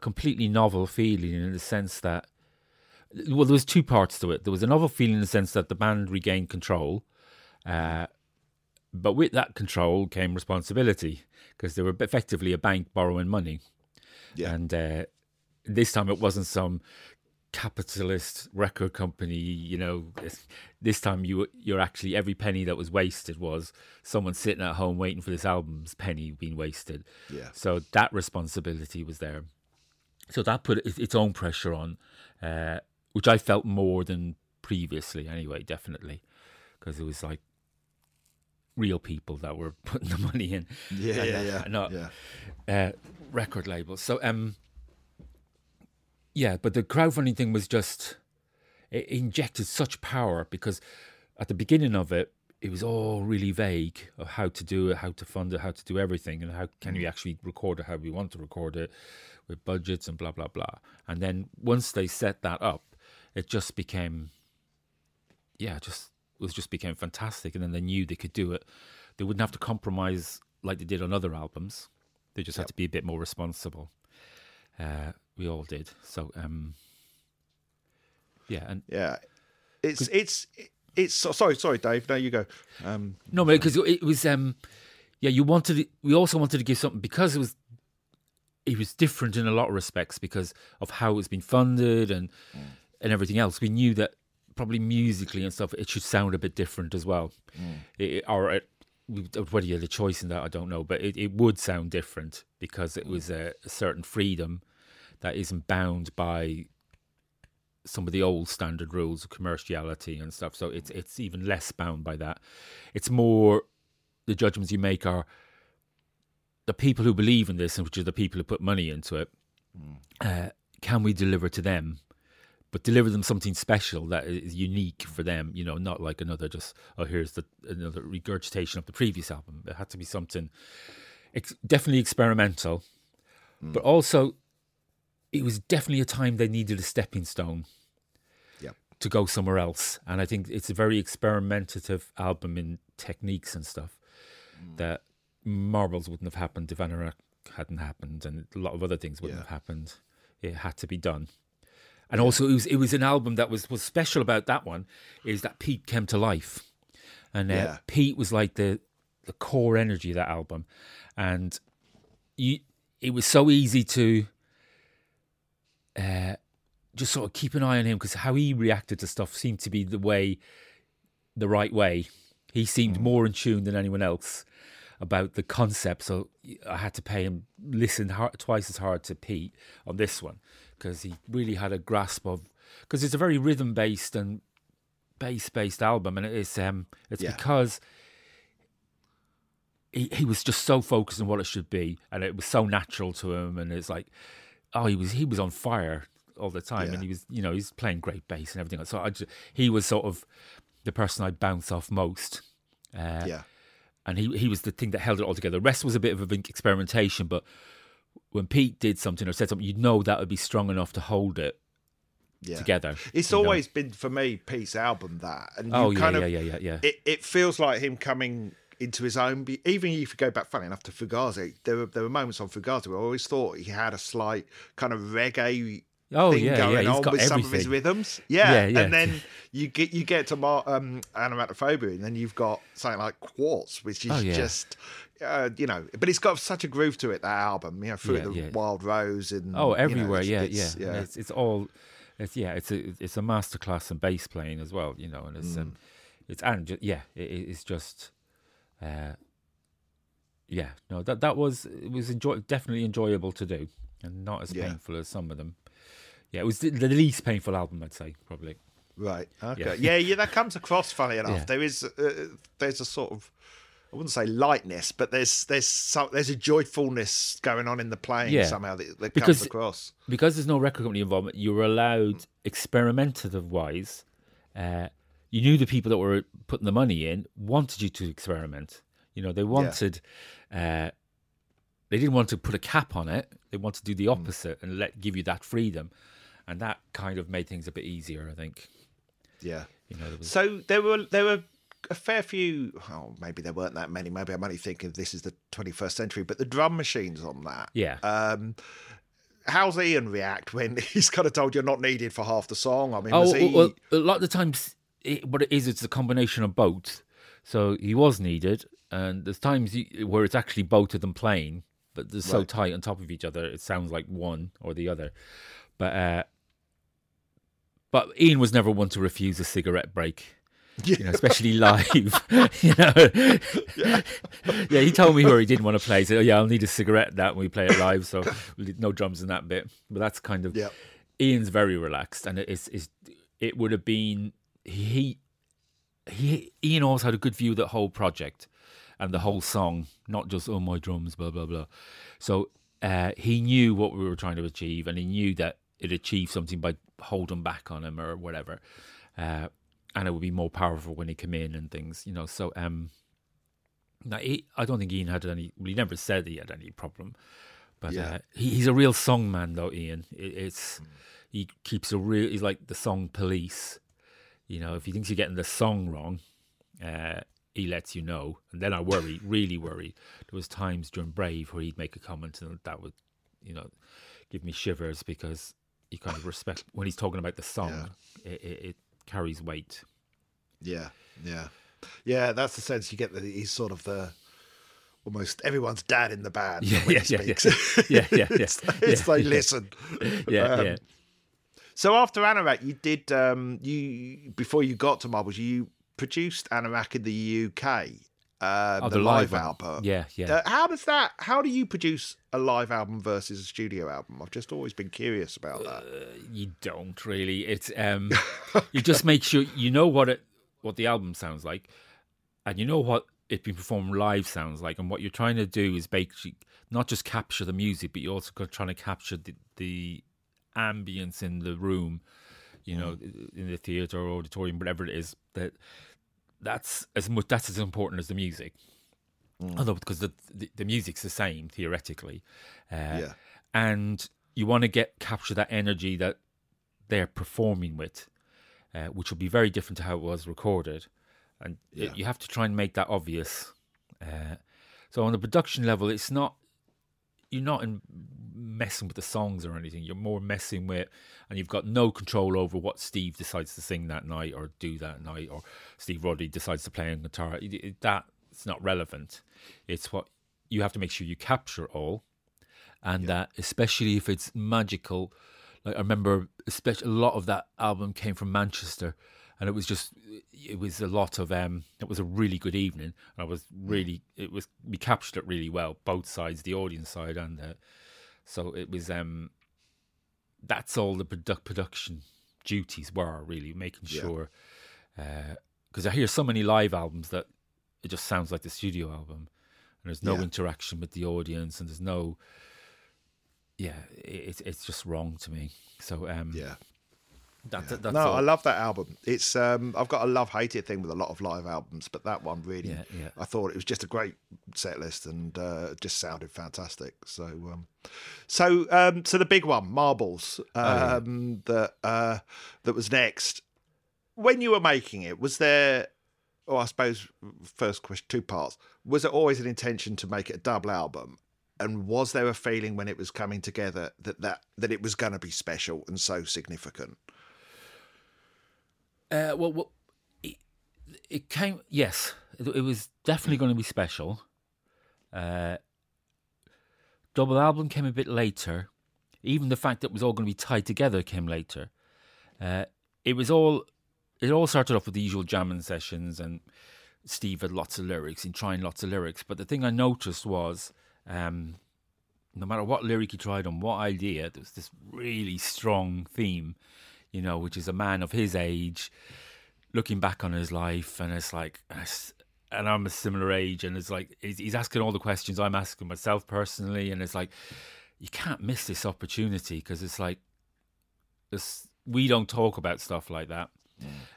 completely novel feeling in the sense that, well, there was two parts to it. There was a novel feeling in the sense that the band regained control, but with that control came responsibility, because they were effectively a bank borrowing money. Yeah. And this time it wasn't some capitalist record company, you know. This time you're actually, every penny that was wasted was someone sitting at home waiting for this album's penny being wasted. Yeah. So that responsibility was there. So that put its own pressure on, which I felt more than previously anyway, definitely, because it was like real people that were putting the money in. Not record labels. So, yeah, but the crowdfunding thing was just, it injected such power, because at the beginning of it, it was all really vague of how to do it, how to fund it, how to do everything, and how can we actually record it how we want to record it with budgets and blah, blah, blah. And then once they set that up, it just became, became fantastic. And then they knew they could do it. They wouldn't have to compromise like they did on other albums. They just had to be a bit more responsible. We all did. So, Sorry, Dave. No, you go. No, because it was. You wanted. We also wanted to give something, because it was. It was different in a lot of respects because of how it was been funded and everything else. We knew that probably musically and stuff, it should sound a bit different as well. Mm. Whether you had a choice in that, I don't know, but it would sound different because it was a certain freedom that isn't bound by some of the old standard rules of commerciality and stuff. So it's even less bound by that. It's more the judgments you make are the people who believe in this, and which are the people who put money into it. Can we deliver to them, but deliver them something special that is unique for them? You know, not like another just, here's another regurgitation of the previous album. It had to be something definitely experimental, but also it was definitely a time they needed a stepping stone to go somewhere else. And I think it's a very experimentative album in techniques and stuff that Marbles wouldn't have happened if Anorak hadn't happened, and a lot of other things wouldn't have happened. It had to be done. And also, it was an album that was special about that one is that Pete came to life, and Pete was like the core energy of that album, and it was so easy to just sort of keep an eye on him, because how he reacted to stuff seemed to be the right way. He seemed more in tune than anyone else about the concept, so I had to pay him twice as hard to Pete on this one, because he really had a grasp of, because it's a very rhythm-based and bass-based album, and it's because he was just so focused on what it should be, and it was so natural to him, and it's like, he was on fire all the time, and he was, you know, he's playing great bass and everything. So he was sort of the person I'd bounce off most. And he was the thing that held it all together. The rest was a bit of an experimentation, but when Pete did something or said something, you'd know that would be strong enough to hold it together. It's always been, for me, Pete's album, that. And it feels like him coming into his own. Even if you go back, funny enough, to Fugazi, there were moments on Fugazi where I always thought he had a slight kind of reggae thing going on with everything. Some of his rhythms. And then you get to Anoraknophobia, and then you've got something like Quartz, which is just, you know, but it's got such a groove to it, that album, you know, through the Wild Rose and everywhere, you know, it's a masterclass in bass playing as well, you know, and it was definitely enjoyable to do, and not as painful as some of them. It was the least painful album, I'd say, probably. Right. Okay. Yeah. Yeah, that comes across. Funny enough, there is there's a sort of, I wouldn't say lightness, but there's a joyfulness going on in the playing somehow that comes across. Because there's no record company involvement, you were allowed, experimentative-wise, you knew the people that were putting the money in wanted you to experiment. You know, they wanted... Yeah. They didn't want to put a cap on it. They wanted to do the opposite and give you that freedom. And that kind of made things a bit easier, I think. Yeah. You know, so there were... a fair few, maybe there weren't that many, maybe I'm only thinking this is the 21st century, but the drum machines on that. Yeah. How's Ian react when he's kind of told you're not needed for half the song? I mean, well, a lot of the times, what it is, it's a combination of both. So he was needed, and there's times where it's actually both of them playing, but they're so tight on top of each other, it sounds like one or the other. But Ian was never one to refuse a cigarette break. Yeah. You know, especially live. You know, yeah. He told me where he didn't want to play. He said, "Oh yeah, I'll need a cigarette that when we play it live." So no drums in that bit. But that's kind of Ian's very relaxed, and it would have been Ian always had a good view of the whole project and the whole song, not just oh my drums, blah blah blah. So he knew what we were trying to achieve, and he knew that it achieved something by holding back on him or whatever. And it would be more powerful when he came in and things, you know. So, I don't think Ian had any. Well, he never said he had any problem, but he's a real song man, though. Ian, he keeps a real. He's like the song police, you know. If he thinks you're getting the song wrong, he lets you know. And then I worry, really worry. There was times during Brave where he'd make a comment, and that would, you know, give me shivers because you kind of respect when he's talking about the song. Yeah. It carries weight. Yeah, that's the sense you get, that he's sort of the almost everyone's dad in the band. Listen. So after Anorak, you did you, before you got to Marbles, you produced Anorak in the UK, the live album. How do you produce a live album versus a studio album? I've just always been curious about that. You don't really. It's you just make sure you know what the album sounds like, and you know what it being performed live sounds like. And what you're trying to do is basically not just capture the music, but you're also trying to capture the ambience in the room, you know, in the theatre or auditorium, whatever it is. That's as important as the music. Although, because the music's the same theoretically, and you want to capture that energy that they're performing with, which will be very different to how it was recorded, and you have to try and make that obvious. So on the production level, it's not messing with the songs or anything. You're more messing with, and you've got no control over what Steve decides to sing that night or do that night, or Steve Rothery decides to play on guitar. It's not relevant. It's what you have to make sure you capture all, and that, especially if it's magical. Like I remember, especially a lot of that album came from Manchester, and it was a lot of it was a really good evening, and we captured it really well, both sides, the audience side and so it was that's all the production duties were, really making sure, because I hear so many live albums that it just sounds like the studio album, and there's no interaction with the audience, and there's no, it's just wrong to me. So that's no, all. I love that album. It's I've got a love-hated thing with a lot of live albums, but that one really, I thought it was just a great set list, and just sounded fantastic. So, so the big one, Marbles, that was next. When you were making it, was there? Oh, I suppose first question, two parts. Was it always an intention to make it a double album? And was there a feeling when it was coming together that it was going to be special and so significant? It came, yes. It was definitely going to be special. Double album came a bit later. Even the fact that it was all going to be tied together came later. It all started off with the usual jamming sessions, and Steve had lots of lyrics and trying lots of lyrics. But the thing I noticed was, no matter what lyric he tried on, what idea, there was this really strong theme. you know, which is a man of his age looking back on his life, and it's like, and I'm a similar age, and it's like he's asking all the questions I'm asking myself personally, and it's like you can't miss this opportunity, because it's like this, we don't talk about stuff like that.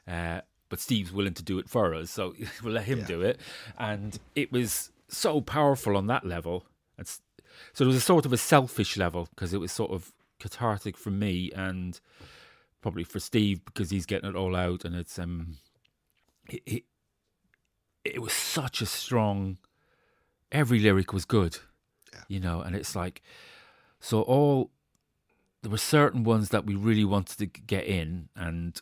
Mm. But Steve's willing to do it for us, so we'll let him do it. And it was so powerful on that level. It's, so there was a sort of a selfish level, because it was sort of cathartic for me, and probably for Steve, because he's getting it all out, and it's it was such a strong, every lyric was good, you know, and it's like, so all, there were certain ones that we really wanted to get in, and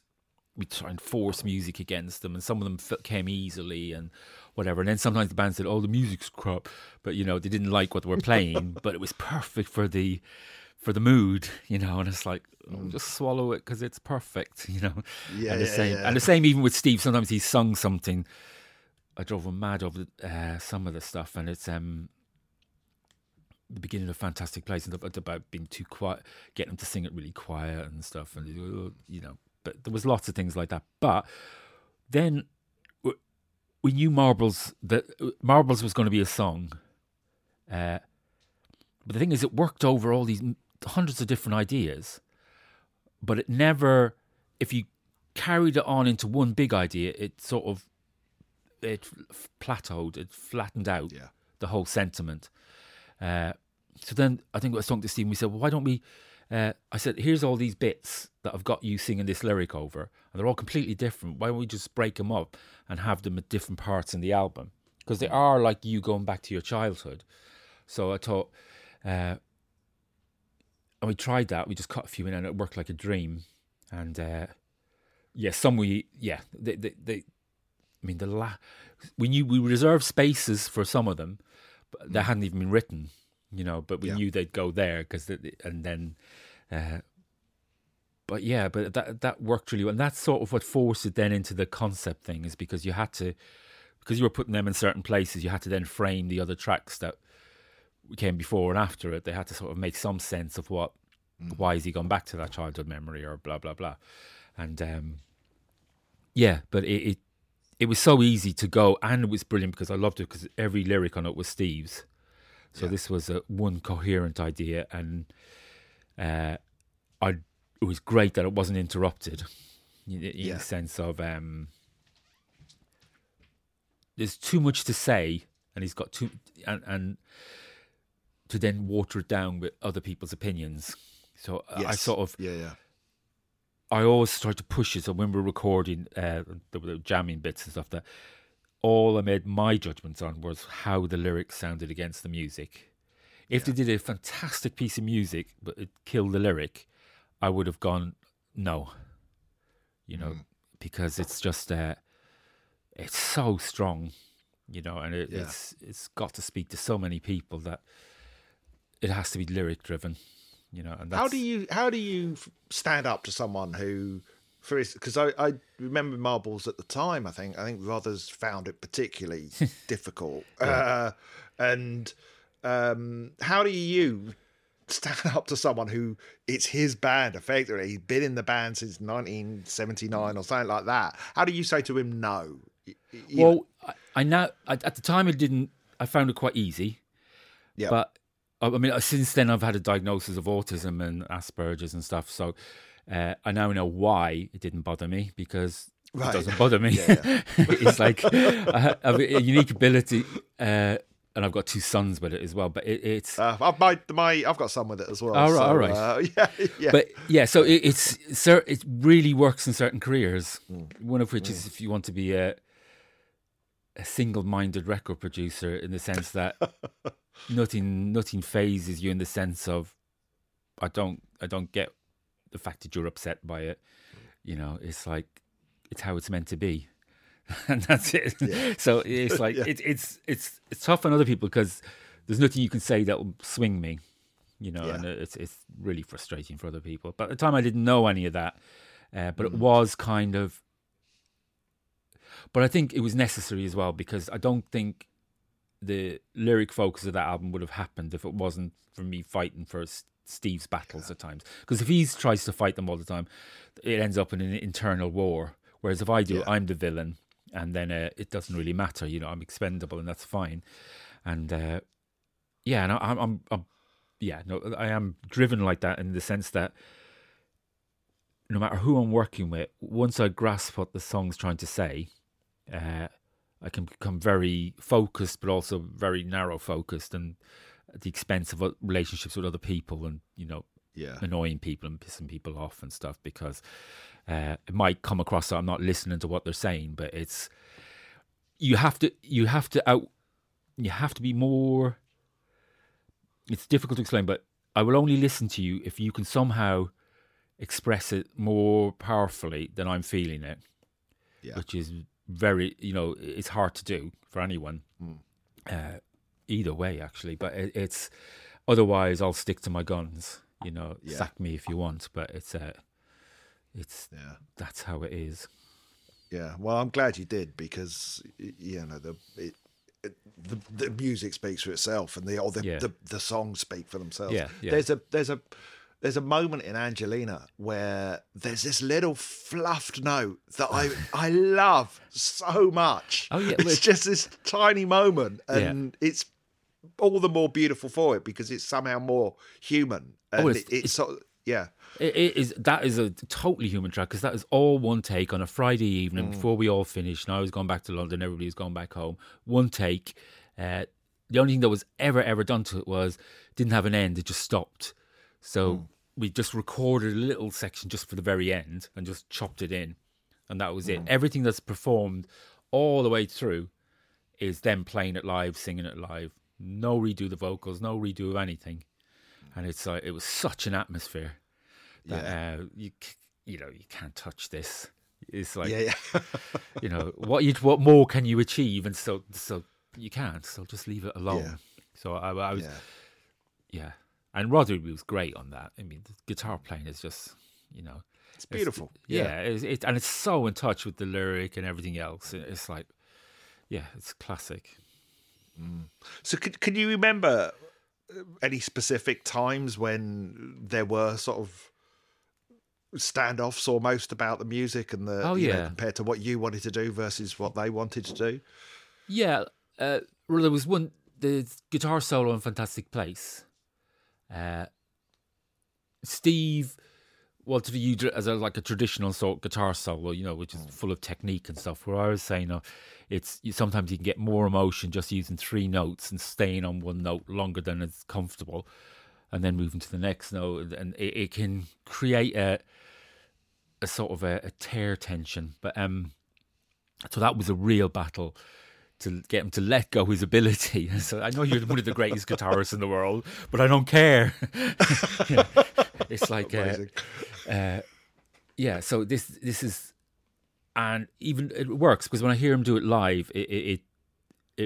we try and force music against them, and some of them came easily and whatever. And then sometimes the band said, oh, the music's crap, but, you know, they didn't like what they were playing, but it was perfect for the mood, you know, and it's like, oh, just swallow it because it's perfect, you know. Yeah, and, and the same even with Steve. Sometimes he's sung something, I drove him mad over some of the stuff, and it's the beginning of Fantastic Place, and about being too quiet, getting him to sing it really quiet and stuff, and, you know, but there was lots of things like that. But then we knew Marbles, that Marbles was going to be a song. But the thing is, it worked over all these hundreds of different ideas, but it never, if you carried it on into one big idea, it sort of, it plateaued, it flattened out the whole sentiment. So then I think I was talking to Steve, and we said, well, why don't we, I said, here's all these bits that I've got you singing this lyric over, and they're all completely different. Why don't we just break them up and have them at different parts in the album? Because they are like you going back to your childhood. So I thought, and we tried that. We just cut a few in, and it worked like a dream. And we knew we reserved spaces for some of them, but they hadn't even been written, you know. But we knew they'd go there, because, and then, but that worked really well. And that's sort of what forced it then into the concept thing, is because you had to, because you were putting them in certain places, you had to then frame the other tracks that came before and after it. They had to sort of make some sense of what, why has he gone back to that childhood memory, or blah blah blah, and but it was so easy to go, and it was brilliant because I loved it, because every lyric on it was Steve's. So this was one coherent idea, and it was great that it wasn't interrupted in the sense of there's too much to say, and he's got too, and to then water it down with other people's opinions. So I sort of, I always tried to push it. So when we were recording, there were jamming bits and stuff, that all I made my judgments on was how the lyrics sounded against the music. If they did a fantastic piece of music, but it killed the lyric, I would have gone, no, you know, because it's just, it's so strong, you know, and it's got to speak to so many people that it has to be lyric driven, you know. And that's... How do you stand up to someone who, for because I remember Marbles at the time. I think Rothers found it particularly difficult. How do you stand up to someone who, it's his band effectively? He's been in the band since 1979 or something like that. How do you say to him no? Well, I know at the time it didn't. I found it quite easy. Yeah, but. I mean, since then I've had a diagnosis of autism and Asperger's and stuff, so I now know why it didn't bother me, because it doesn't bother me. It's like I have a unique ability, and I've got two sons with it as well. But it's I've got some with it as well. All right. So it really works in certain careers. One of which is if you want to be a single-minded record producer, in the sense that. Nothing phases you, in the sense of, I don't get the fact that you're upset by it. You know, it's like, it's how it's meant to be, and that's it. Yeah. So it's like it's tough on other people, because there's nothing you can say that will swing me. You know, and it's really frustrating for other people. But at the time, I didn't know any of that, but it was kind of. But I think it was necessary as well, because I don't think. The lyric focus of that album would have happened if it wasn't for me fighting for Steve's battles at times, because if he tries to fight them all the time, it ends up in an internal war. Whereas if I do, I'm the villain, and then it doesn't really matter. You know, I'm expendable, and that's fine. And I am driven like that in the sense that no matter who I'm working with, once I grasp what the song's trying to say, I can become very focused, but also very narrow focused, and at the expense of relationships with other people and, you know, annoying people and pissing people off and stuff, because it might come across that I'm not listening to what they're saying, but it's, you have to be more, it's difficult to explain, but I will only listen to you if you can somehow express it more powerfully than I'm feeling it, which is very, you know, it's hard to do for anyone either way, actually. But it's otherwise I'll stick to my guns, you know, sack me if you want, but it's that's how it is. Yeah, well, I'm glad you did, because, you know, the music speaks for itself, and the songs speak for themselves. There's a moment in Angelina where there's this little fluffed note that I love so much. Oh yeah, it's just this tiny moment, and it's all the more beautiful for it because it's somehow more human. And It is a totally human track, because that is all one take on a Friday evening before we all finished, and I was gone back to London, everybody was gone back home. One take. The only thing that was ever done to it was didn't have an end. It just stopped. So we just recorded a little section just for the very end and just chopped it in, and that was it. Everything that's performed all the way through is them playing it live, singing it live. No redo of the vocals, no redo of anything. And it's like, it was such an atmosphere that you can't touch this. It's like you know, what more can you achieve? And so you can't. So just leave it alone. Yeah. So I was And Rothery was great on that. I mean, the guitar playing is just, you know, it's beautiful. And it's so in touch with the lyric and everything else. It's like, it's classic. So, can you remember any specific times when there were sort of standoffs almost about the music and the compared to what you wanted to do versus what they wanted to do? Yeah, well, there was one, the guitar solo in Fantastic Place. Steve wanted to use it as a traditional sort of guitar solo, you know, which is full of technique and stuff. Where I was saying, sometimes you can get more emotion just using three notes and staying on one note longer than it's comfortable, and then moving to the next note, and it can create a sort of a tear tension. But so that was a real battle, to get him to let go his ability. So I know you're one of the greatest guitarists in the world, but I don't care. It's like, so this is, and even it works, because when I hear him do it live, it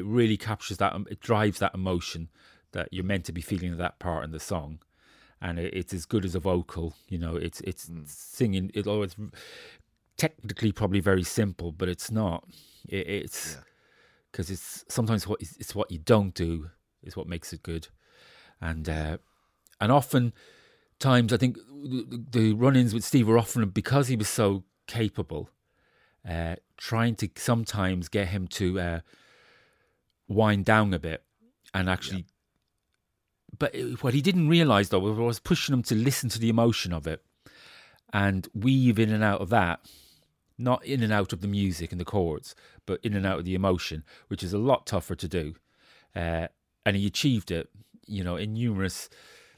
really captures that, it drives that emotion that you're meant to be feeling that part in the song. And it's as good as a vocal, you know, it's singing, it always technically probably very simple, but it's not, it's... Yeah. Because it's sometimes what you don't do is what makes it good, and often times I think the run-ins with Steve were often because he was so capable, trying to sometimes get him to wind down a bit, and actually, but what he didn't realise though was I was pushing him to listen to the emotion of it, and weave in and out of that. Not in and out of the music and the chords, but in and out of the emotion, which is a lot tougher to do. And he achieved it, you know, in numerous...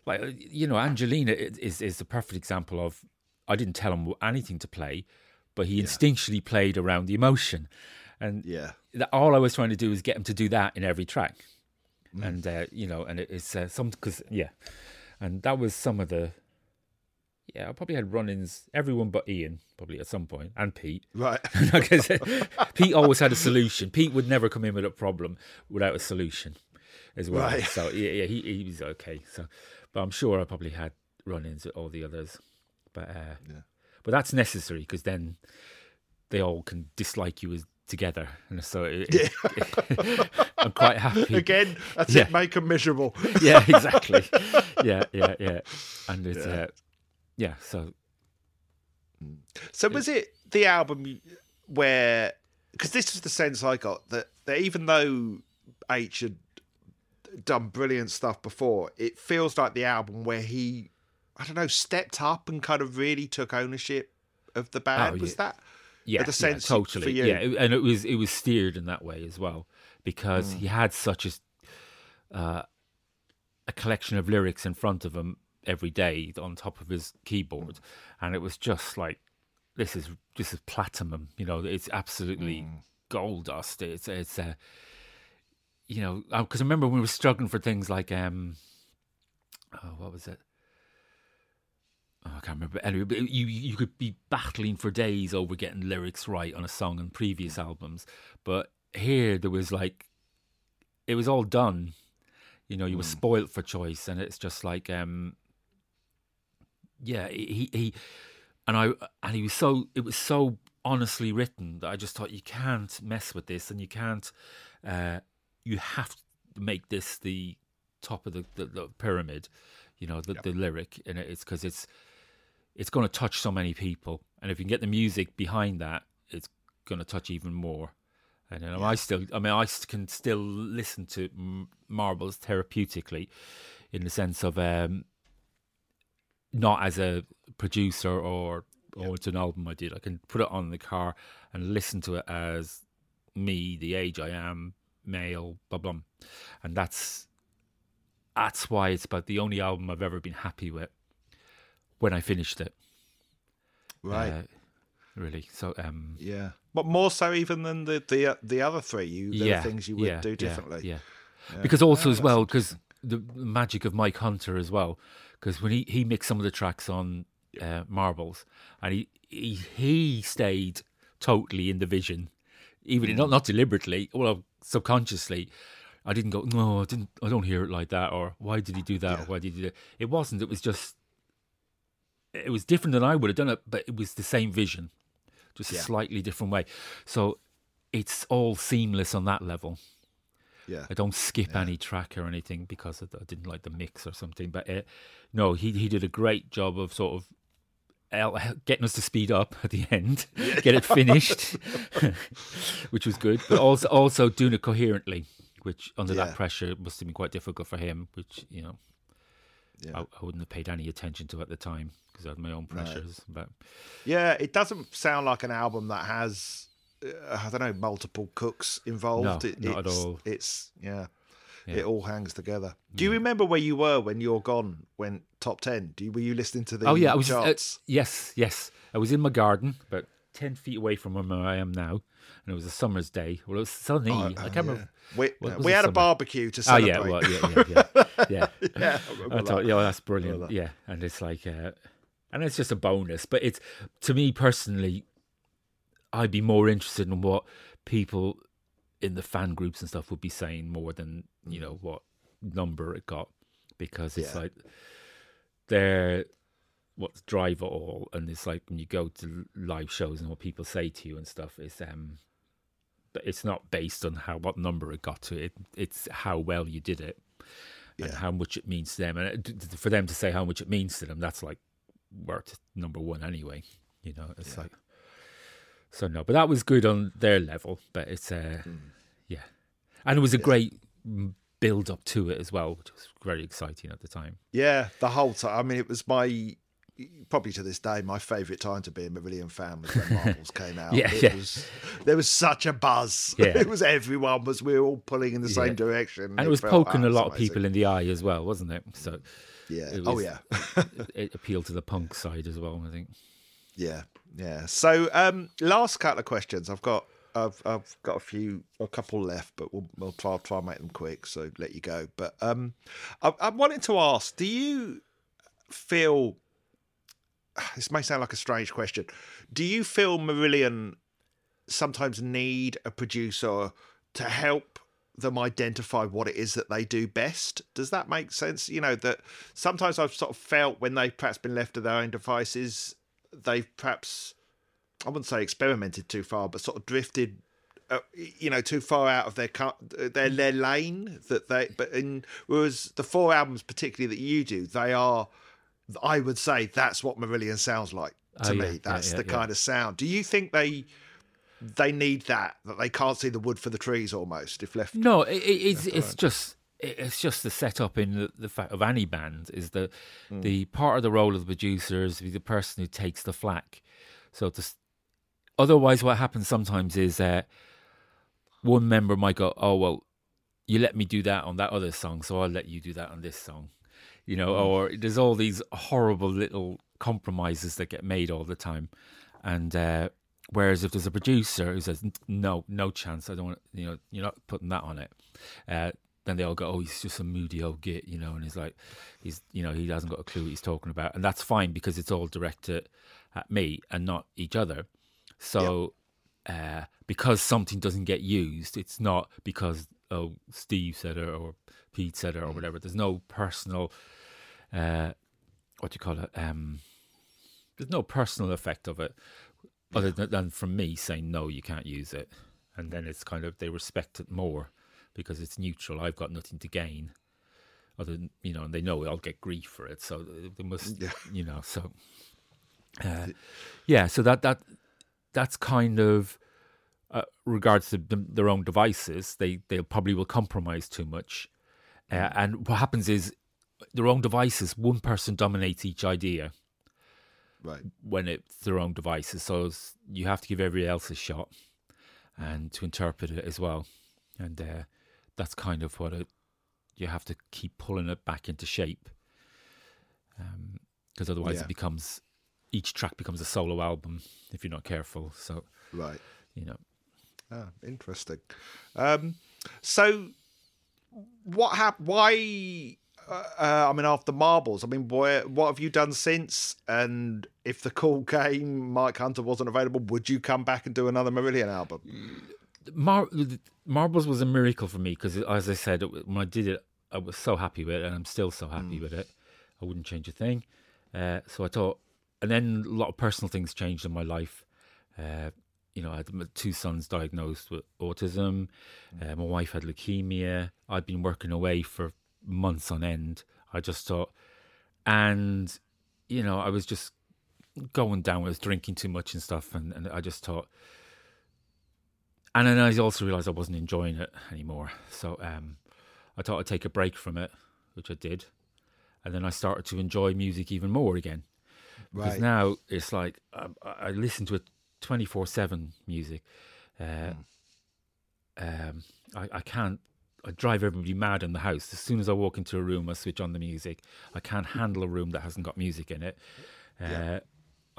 Like, you know, Angelina is the perfect example of... I didn't tell him anything to play, but he instinctually played around the emotion. And all I was trying to do was get him to do that in every track. And, you know, and it's some... Because, and that was some of the... Yeah, I probably had run-ins, everyone but Ian, probably at some point, and Pete. Right. Pete always had a solution. Pete would never come in with a problem without a solution as well. Right. So, he was okay. So, but I'm sure I probably had run-ins with all the others. But that's necessary, because then they all can dislike you as together, and so it, I'm quite happy. Again, that's it. Make them miserable. Yeah, exactly. Yeah. And it's So was it the album where? Because this was the sense I got that even though H had done brilliant stuff before, it feels like the album where he, I don't know, stepped up and kind of really took ownership of the band. Was that the sense for you? Yeah, and it was steered in that way as well, because he had such a collection of lyrics in front of him every day on top of his keyboard, and it was just like, This is platinum, you know. It's absolutely gold dust. It's you know, because I remember when we were struggling for things like what was it? Oh, I can't remember. Anyway, but you could be battling for days over getting lyrics right on a song and previous albums, but here there was like, it was all done. You know, you were spoilt for choice, and it's just like he. And he was so, it was so honestly written that I just thought, you can't mess with this, and you can't, you have to make this the top of the pyramid, you know, the lyric, and it's because it's going to touch so many people, and if you can get the music behind that, it's going to touch even more. And you know, I can still listen to Marbles therapeutically, in the sense of not as a producer or it's an album I did. I can put it on in the car and listen to it as me, the age I am, male, blah, blah. And that's why it's about the only album I've ever been happy with when I finished it. Right. Really. So, yeah. But more so even than the other three, the things you would do differently. Yeah. Because also as well, because the magic of Mike Hunter as well, because when he mixed some of the tracks on Marbles, and he stayed totally in the vision, even not deliberately, well, subconsciously. I didn't go, no, I don't hear it like that, or why did he do that, or why did he do that? It was different than I would have done it, but it was the same vision, just a slightly different way. So it's all seamless on that level. Yeah, I don't skip any track or anything because I didn't like the mix or something. But he did a great job of sort of getting us to speed up at the end, get it finished, which was good. But also doing it coherently, which under that pressure must have been quite difficult for him. Which I wouldn't have paid any attention to at the time because I had my own pressures. No. But it doesn't sound like an album that has, I don't know, multiple cooks involved. Not at all. It's it all hangs together. Do you remember where you were when You're Gone went top 10? Were you listening to the charts? Yes. I was in my garden, about 10 feet away from where I am now, and it was a summer's day. Well, it was sunny. I can't remember. We had a barbecue to celebrate. I thought, that's brilliant. That. Yeah, and it's like, and it's just a bonus. But it's, to me personally, I'd be more interested in what people in the fan groups and stuff would be saying more than, you know, what number it got, because it's like they're what's drive it all. And it's like when you go to live shows and what people say to you and stuff, is but it's not based on what number it got to. It's how well you did it and how much it means to them. And for them to say how much it means to them, that's like, we're at number one anyway, you know, it's like, so no, but that was good on their level. But it's and it was a great build up to it as well, which was very exciting at the time. Yeah, the whole time. I mean, it was probably to this day my favourite time to be a Marillion fan was when Marbles came out. There was such a buzz. Yeah. It was everyone was. We were all pulling in the same direction, and it was poking a lot of people in the eye as well, wasn't it? So it appealed to the punk side as well, I think. Yeah. So, last couple of questions. I've got a couple left, but we'll try and make them quick. So let you go. But I wanted to ask: do you feel? This may sound like a strange question. Do you feel Marillion sometimes need a producer to help them identify what it is that they do best? Does that make sense? You know, that sometimes I've sort of felt when they've perhaps been left to their own devices, they've perhaps, I wouldn't say experimented too far, but sort of drifted you know, too far out of their lane that they. But in, whereas the four albums, particularly that you do, they are, I would say, that's what Marillion sounds like to me. Yeah, that's the kind of sound. Do you think they need that they can't see the wood for the trees almost if left? No, it's just the setup in the fact of any band is that the part of the role of the producer is to be the person who takes the flak. So otherwise what happens sometimes is one member might go, oh, well, you let me do that on that other song, so I'll let you do that on this song. You know, or there's all these horrible little compromises that get made all the time. And whereas if there's a producer who says, no chance, I don't want, you know, you're not putting that on it. Then they all go, oh, he's just a moody old git, you know, and he's like, he hasn't got a clue what he's talking about. And that's fine because it's all directed at me and not each other. So because something doesn't get used, it's not because, oh, Steve said it or Pete said it or whatever. There's no personal, there's no personal effect of it other than from me saying, no, you can't use it. And then it's kind of, they respect it more because it's neutral. I've got nothing to gain other than, you know, and they know I'll get grief for it. So they must, you know, so, so that's kind of, regards to their own devices, they probably will compromise too much. And what happens is their own devices, one person dominates each idea. Right. When it's their own devices. So you have to give everybody else a shot and to interpret it as well. And that's kind of what you have to keep pulling it back into shape. Because otherwise it becomes, each track becomes a solo album if you're not careful. So, right. You know. Ah, interesting. So what happened? Why? I mean, after Marbles, I mean, what have you done since? And if the call came, Mike Hunter wasn't available, would you come back and do another Marillion album? Marbles was a miracle for me because, as I said, when I did it, I was so happy with it, and I'm still so happy with it. I wouldn't change a thing. So I thought, and then a lot of personal things changed in my life. You know, I had my two sons diagnosed with autism. My wife had leukemia. I'd been working away for months on end. I just thought, and you know, I was just going down. I was drinking too much and stuff, and I just thought, and then I also realised I wasn't enjoying it anymore. So I thought I'd take a break from it, which I did, and then I started to enjoy music even more again. Right. Because now it's like I listen to it 24/7 music. I can't. I drive everybody mad in the house. As soon as I walk into a room, I switch on the music. I can't handle a room that hasn't got music in it. I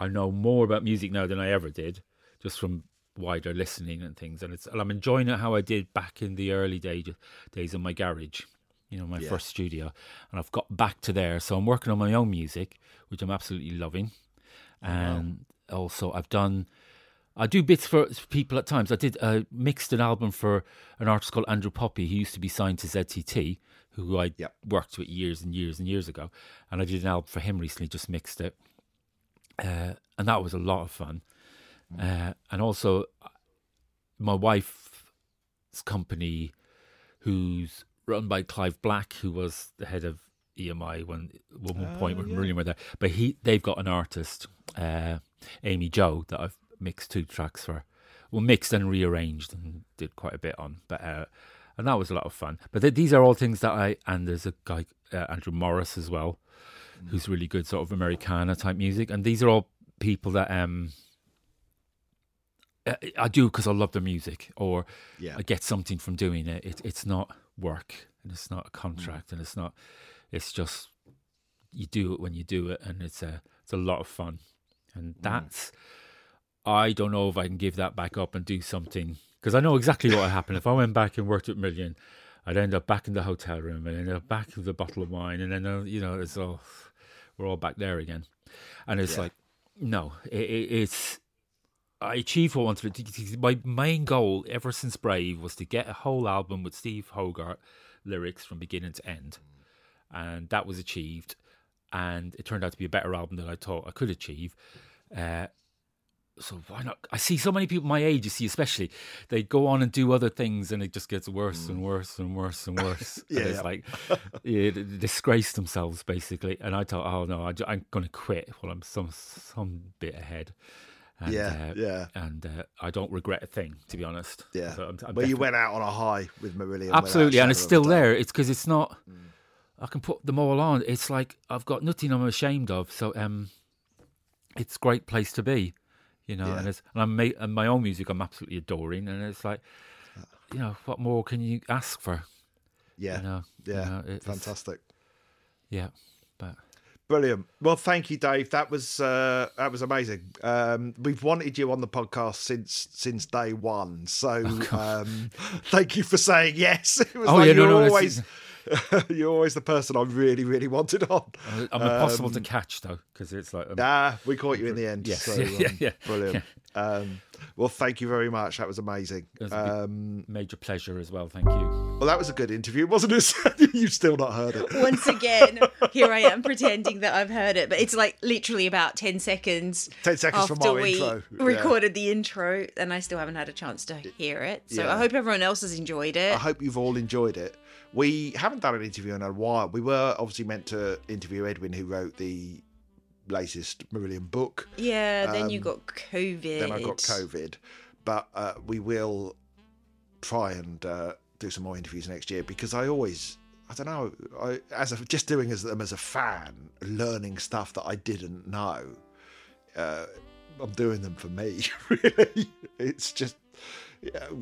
know more about music now than I ever did, just from wider listening and things. And I'm enjoying it how I did back in the early days in my garage, you know, my first studio. And I've got back to there. So I'm working on my own music, which I'm absolutely loving. And also I do bits for people at times. I did mixed an album for an artist called Andrew Poppy, who used to be signed to ZTT, who I worked with years and years and years ago. And I did an album for him recently, just mixed it. And that was a lot of fun. And also my wife's company, who's run by Clive Black, who was the head of EMI one point when Marillion were there. But they've got an artist, Amy Joe, that I've mixed two tracks for, well, mixed and rearranged and did quite a bit on, but and that was a lot of fun. But these are all things that and there's a guy Andrew Morris as well, who's really good sort of Americana type music, and these are all people that I do because I love the music, or I get something from doing it. It's not work, and it's not a contract, and it's just you do it when you do it, and it's a lot of fun, and that's. I don't know if I can give that back up and do something, because I know exactly what would happen. If I went back and worked at Marillion, I'd end up back in the hotel room and end up back with a bottle of wine, and then, you know, it's all, we're all back there again. And it's like, no, it's I achieved what I wanted to. My main goal ever since Brave was to get a whole album with Steve Hogarth lyrics from beginning to end, and that was achieved. And it turned out to be a better album than I thought I could achieve. so why not? I see so many people my age, you see, especially, they go on and do other things, and it just gets worse and worse and worse and worse. And it's like, they disgrace themselves, basically. And I thought, oh, no, I'm going to quit while I'm some bit ahead. And, and I don't regret a thing, to be honest. Yeah. So I'm well, you went out on a high with Marillion. Absolutely, and it's still there. It's because it's not... I can put them all on. It's like I've got nothing I'm ashamed of. So it's a great place to be, you know. Yeah. And my own music I'm absolutely adoring. And it's like, you know, what more can you ask for? Yeah, you know, you know, fantastic. Yeah, but... Brilliant. Well, thank you, Dave. That was amazing. We've wanted you on the podcast since day one. So thank you for saying yes. It was always you're always the person I really, really wanted on. I'm impossible to catch though, because it's like we caught you in the end. Yes, so, brilliant. Yeah. Well, thank you very much. That was amazing. It was a major pleasure as well. Thank you. Well, that was a good interview, wasn't it? You've still not heard it. Once again, here I am pretending that I've heard it, but it's like literally about 10 seconds. 10 seconds from our intro. Recorded the intro, and I still haven't had a chance to hear it. So I hope everyone else has enjoyed it. I hope you've all enjoyed it. We haven't done an interview in a while. We were obviously meant to interview Edwin, who wrote the latest Marillion book. Yeah, then you got COVID. Then I got COVID. But we will try and... do some more interviews next year, because I as a fan, learning stuff that I didn't know, I'm doing them for me, really. It's just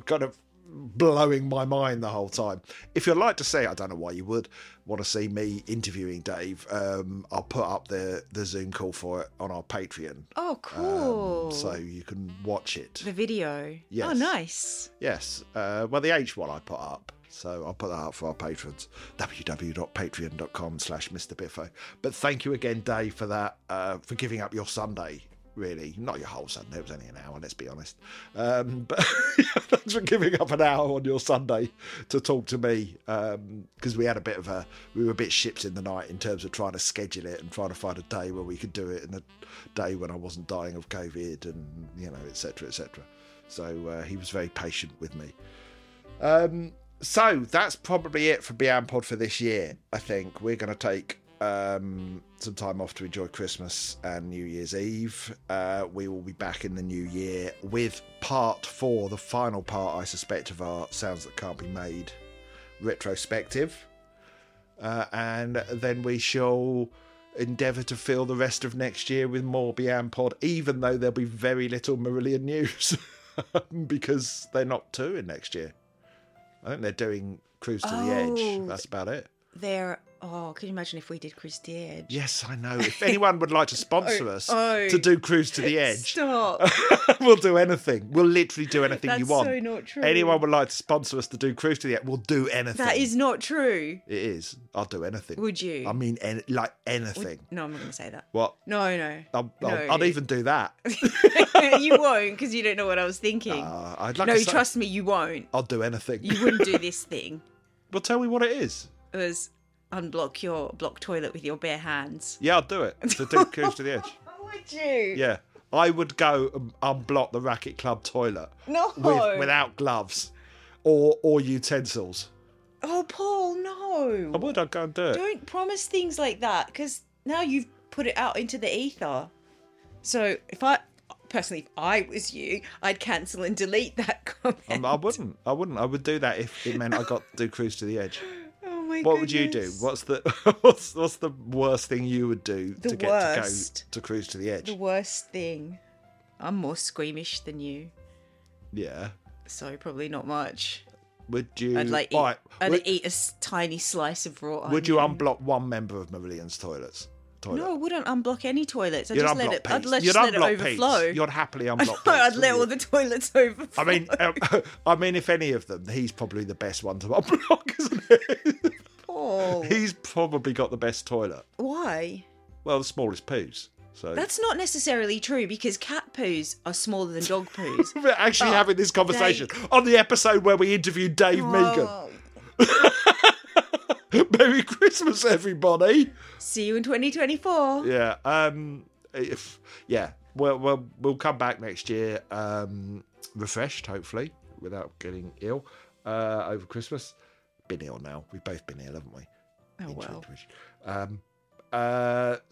kind of blowing my mind the whole time. If you'd like to see, I don't know why you would want to see me interviewing Dave, I'll put up the Zoom call for it on our Patreon. Oh, cool. So you can watch it, the video. Yes. Oh, nice. Yes. Well, the age one I put up, so I'll put that up for our patrons, www.patreon.com/MrBiffo. But thank you again, Dave, for that, for giving up your Sunday. Really, not your whole Sunday, it was only an hour, let's be honest. But thanks for giving up an hour on your Sunday to talk to me, because we were a bit shipped in the night in terms of trying to schedule it and trying to find a day where we could do it, and a day when I wasn't dying of COVID, and, you know, etc., etc. So he was very patient with me. So that's probably it for BYAMPOD for this year, I think. We're going to take... some time off to enjoy Christmas and New Year's Eve. We will be back in the new year with part 4, the final part, I suspect, of our Sounds That Can't Be Made retrospective. And then we shall endeavour to fill the rest of next year with more BYAMPOD, even though there'll be very little Marillion news because they're not touring next year. I think they're doing Cruise to the Edge. That's about it. Oh, can you imagine if we did Cruise to the Edge? Yes, I know. If anyone would like to sponsor us to do Cruise to the Edge, stop. We'll do anything. We'll literally do anything you want. That's so not true. Anyone would like to sponsor us to do Cruise to the Edge, we'll do anything. That is not true. It is. I'll do anything. Would you? I mean, like anything. No, I'm not going to say that. What? No. I'd even do that. You won't, because you don't know what I was thinking. Trust me, you won't. I'll do anything. You wouldn't do this thing. Well, tell me what it is. It was... unblock your block toilet with your bare hands. Yeah, I'll do it. So do Cruise to the Edge. Would you? Yeah. I would go and unblock the Racquet Club toilet. No. Without gloves or utensils. Oh, Paul, no. I would. I'd go and do it. Don't promise things like that, because now you've put it out into the ether. So if I was you, I'd cancel and delete that comment. I wouldn't. I would do that if it meant I got to do Cruise to the Edge. What would you do? What's the worst thing you would do to Cruise to the Edge? The worst thing. I'm more squeamish than you. Yeah. So probably not much. Would you? I'd eat a tiny slice of raw onion. Would you unblock one member of Marillion's toilets? No, I wouldn't unblock any toilets. I'd just let it. I'd let it overflow. You'd happily unblock. I'd let all the toilets overflow. I mean, if any of them, he's probably the best one to unblock, isn't it? Paul, he's probably got the best toilet. Why? Well, the smallest poos. So that's not necessarily true, because cat poos are smaller than dog poos. We're actually having this conversation on the episode where we interviewed Dave Meegan. Merry Christmas, everybody. See you in 2024. Yeah. we'll come back next year, refreshed, hopefully, without getting ill over Christmas. Been ill now. We've both been ill, haven't we? Oh, well.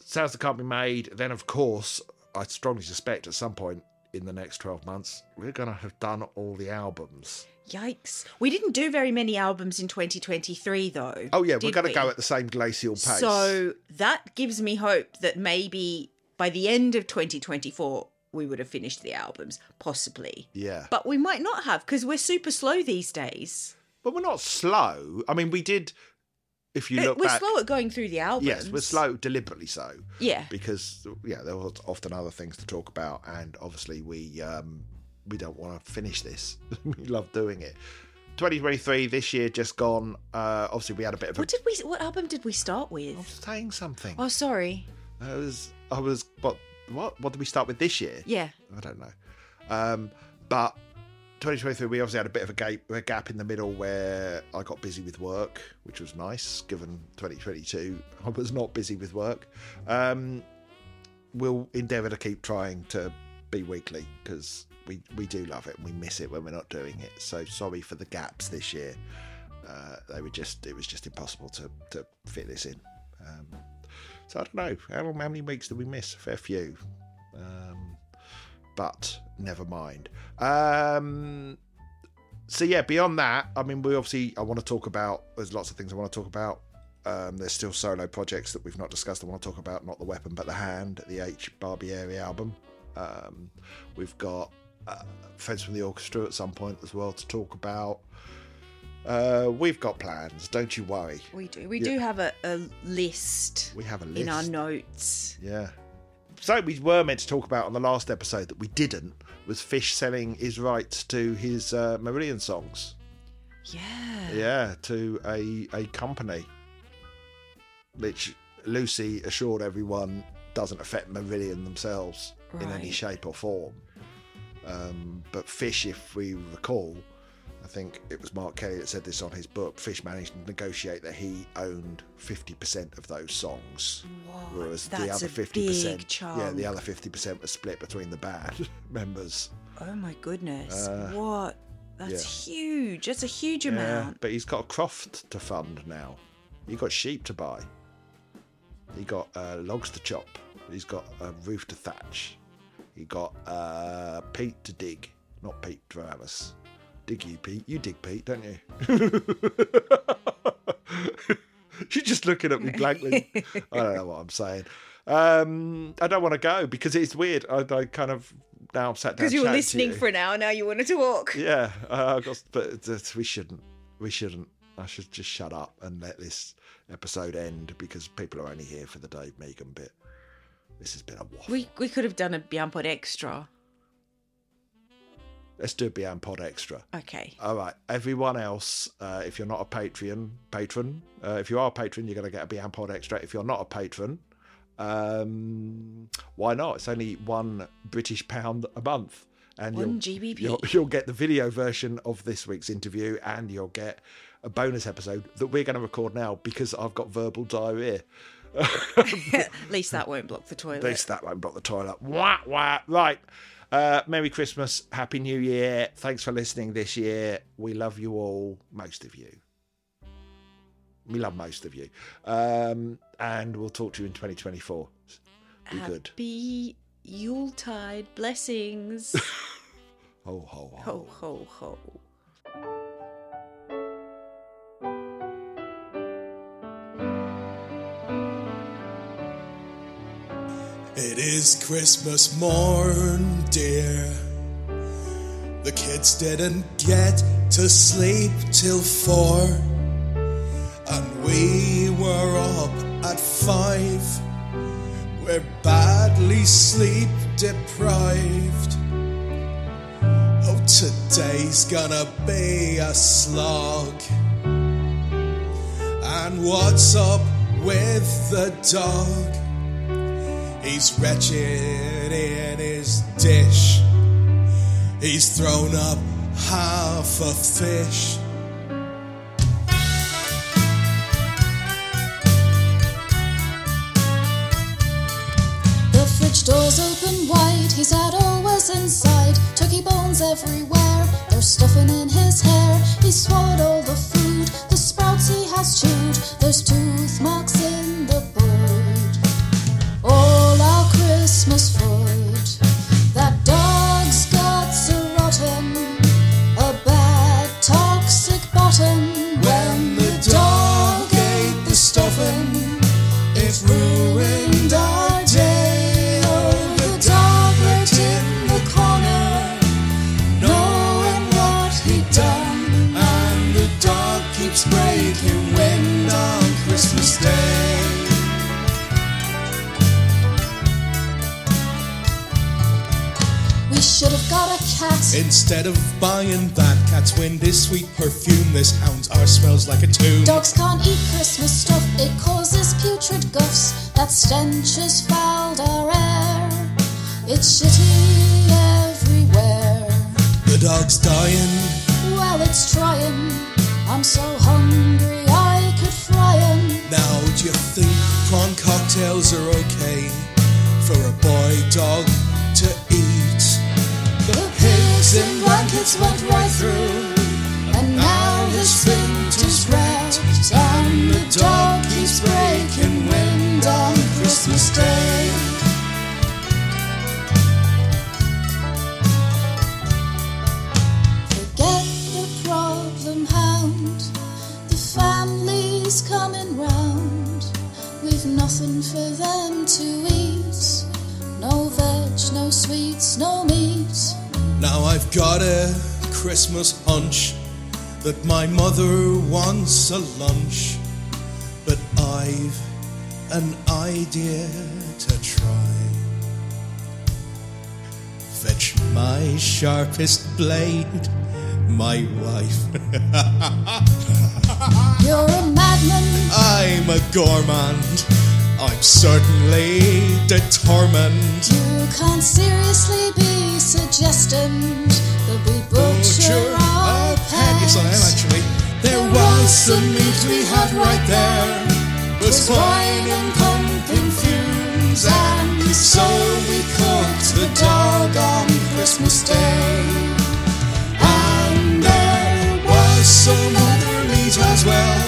Sounds That Can't Be Made. Then, of course, I strongly suspect at some point in the next 12 months, we're going to have done all the albums. Yikes. We didn't do very many albums in 2023, though. Oh, yeah, we're going to go at the same glacial pace. So that gives me hope that maybe by the end of 2024, we would have finished the albums, possibly. Yeah. But we might not have, because we're super slow these days. But we're not slow. I mean, we did... If you look back, we're slow at going through the albums. Yes, we're slow, deliberately so. Yeah. Because, yeah, there was often other things to talk about, and obviously we don't want to finish this. We love doing it. 2023, this year just gone. Obviously, we had a bit of a... What album did we start with? I was saying something. Oh, sorry. What did we start with this year? Yeah. I don't know. But 2023, we obviously had a bit of a gap in the middle where I got busy with work, which was nice, given 2022 I was not busy with work. We'll endeavour to keep trying to be weekly, because we do love it and we miss it when we're not doing it. So sorry for the gaps this year. It was just impossible to fit this in. So I don't know, how many weeks did we miss? A fair few. But never mind. So yeah, beyond that, I mean, I want to talk about, there's lots of things I want to talk about. There's still solo projects that we've not discussed I want to talk about, not The Weapon, but The Hand, the H. Barbieri album. We've got Friends from the Orchestra at some point as well to talk about. We've got plans, don't you worry. We do. We do have a list. We have a list. In our notes. Yeah. Something we were meant to talk about on the last episode that we didn't was Fish selling his rights to his Marillion songs. Yeah. Yeah, to a company, which Lucy assured everyone doesn't affect Marillion themselves in any shape or form. But Fish, if we recall, I think it was Mark Kelly that said this on his book, Fish managed to negotiate that he owned 50% of those songs. Whoa, whereas that's the other 50%, a big chunk. Yeah, the other 50% was split between the band members. Oh my goodness. What? That's huge. That's a huge amount. But he's got a croft to fund now. He got sheep to buy. He got logs to chop. He's got a roof to thatch. He got Pete to dig, not Pete Trewakas. Dig you, Pete. You dig Pete, don't you? You're just looking at me blankly. I don't know what I'm saying. I don't want to go because it's weird. I kind of now I'm sat down. Because you were listening for an hour, now you wanted to walk. Yeah, but we shouldn't. We shouldn't. I should just shut up and let this episode end because people are only here for the Dave Meegan bit. This has been a waffle. We could have done a BYAMPOD extra. Let's do a BYAMPOD extra. Okay. All right. Everyone else, if you're not a patron, if you are a patron, you're going to get a BYAMPOD extra. If you're not a patron, why not? It's only £1 a month. And you'll get the video version of this week's interview, and you'll get a bonus episode that we're going to record now because I've got verbal diarrhoea. At least that won't block the toilet. Wah, wah. Right. Merry Christmas, Happy New Year. Thanks for listening this year. We love you all, most of you. We love most of you. And we'll talk to you in 2024. Be good. Happy Yuletide. Blessings. Ho, ho, ho. Ho, ho, ho. It is Christmas morn, dear. The kids didn't get to sleep till 4, and we were up at 5. We're badly sleep deprived. Oh, today's gonna be a slog. And what's up with the dog? He's wretched in his dish. He's thrown up half a fish. The fridge door's open wide. should have got a cat. Instead of buying that, cats win this sweet perfume. This hound's arse smells like a tomb. Dogs can't eat Christmas stuff, it causes putrid guffs. That stench has fouled our air, it's shitty everywhere. The dog's dying, well it's trying. I'm so hungry I could fry 'em. Now do you think prawn cocktails are okay for a boy dog to eat? The pigs in blankets went right through, and now the splinter's cracked, and the dog keeps breaking wind on Christmas Day. Forget the problem hound, the family's coming round, we've nothing for them to eat. No veg, no sweets, no meat. Now I've got a Christmas hunch that my mother wants a lunch, but I've an idea to try. Fetch my sharpest blade, my wife. You're a madman, I'm a gourmand, I'm certainly determined. You can't seriously be suggesting that we butcher our pet. Yes, I am actually. There was some meat we had right there. Was wine and pumping fumes, and so we cooked the dog on Christmas Day. And there was some other meat as well.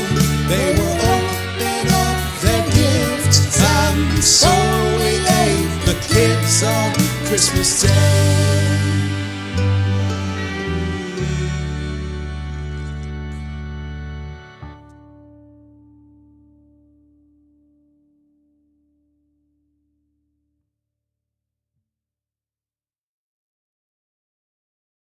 They were opening up their gifts, and so we ate the kids on Christmas Day.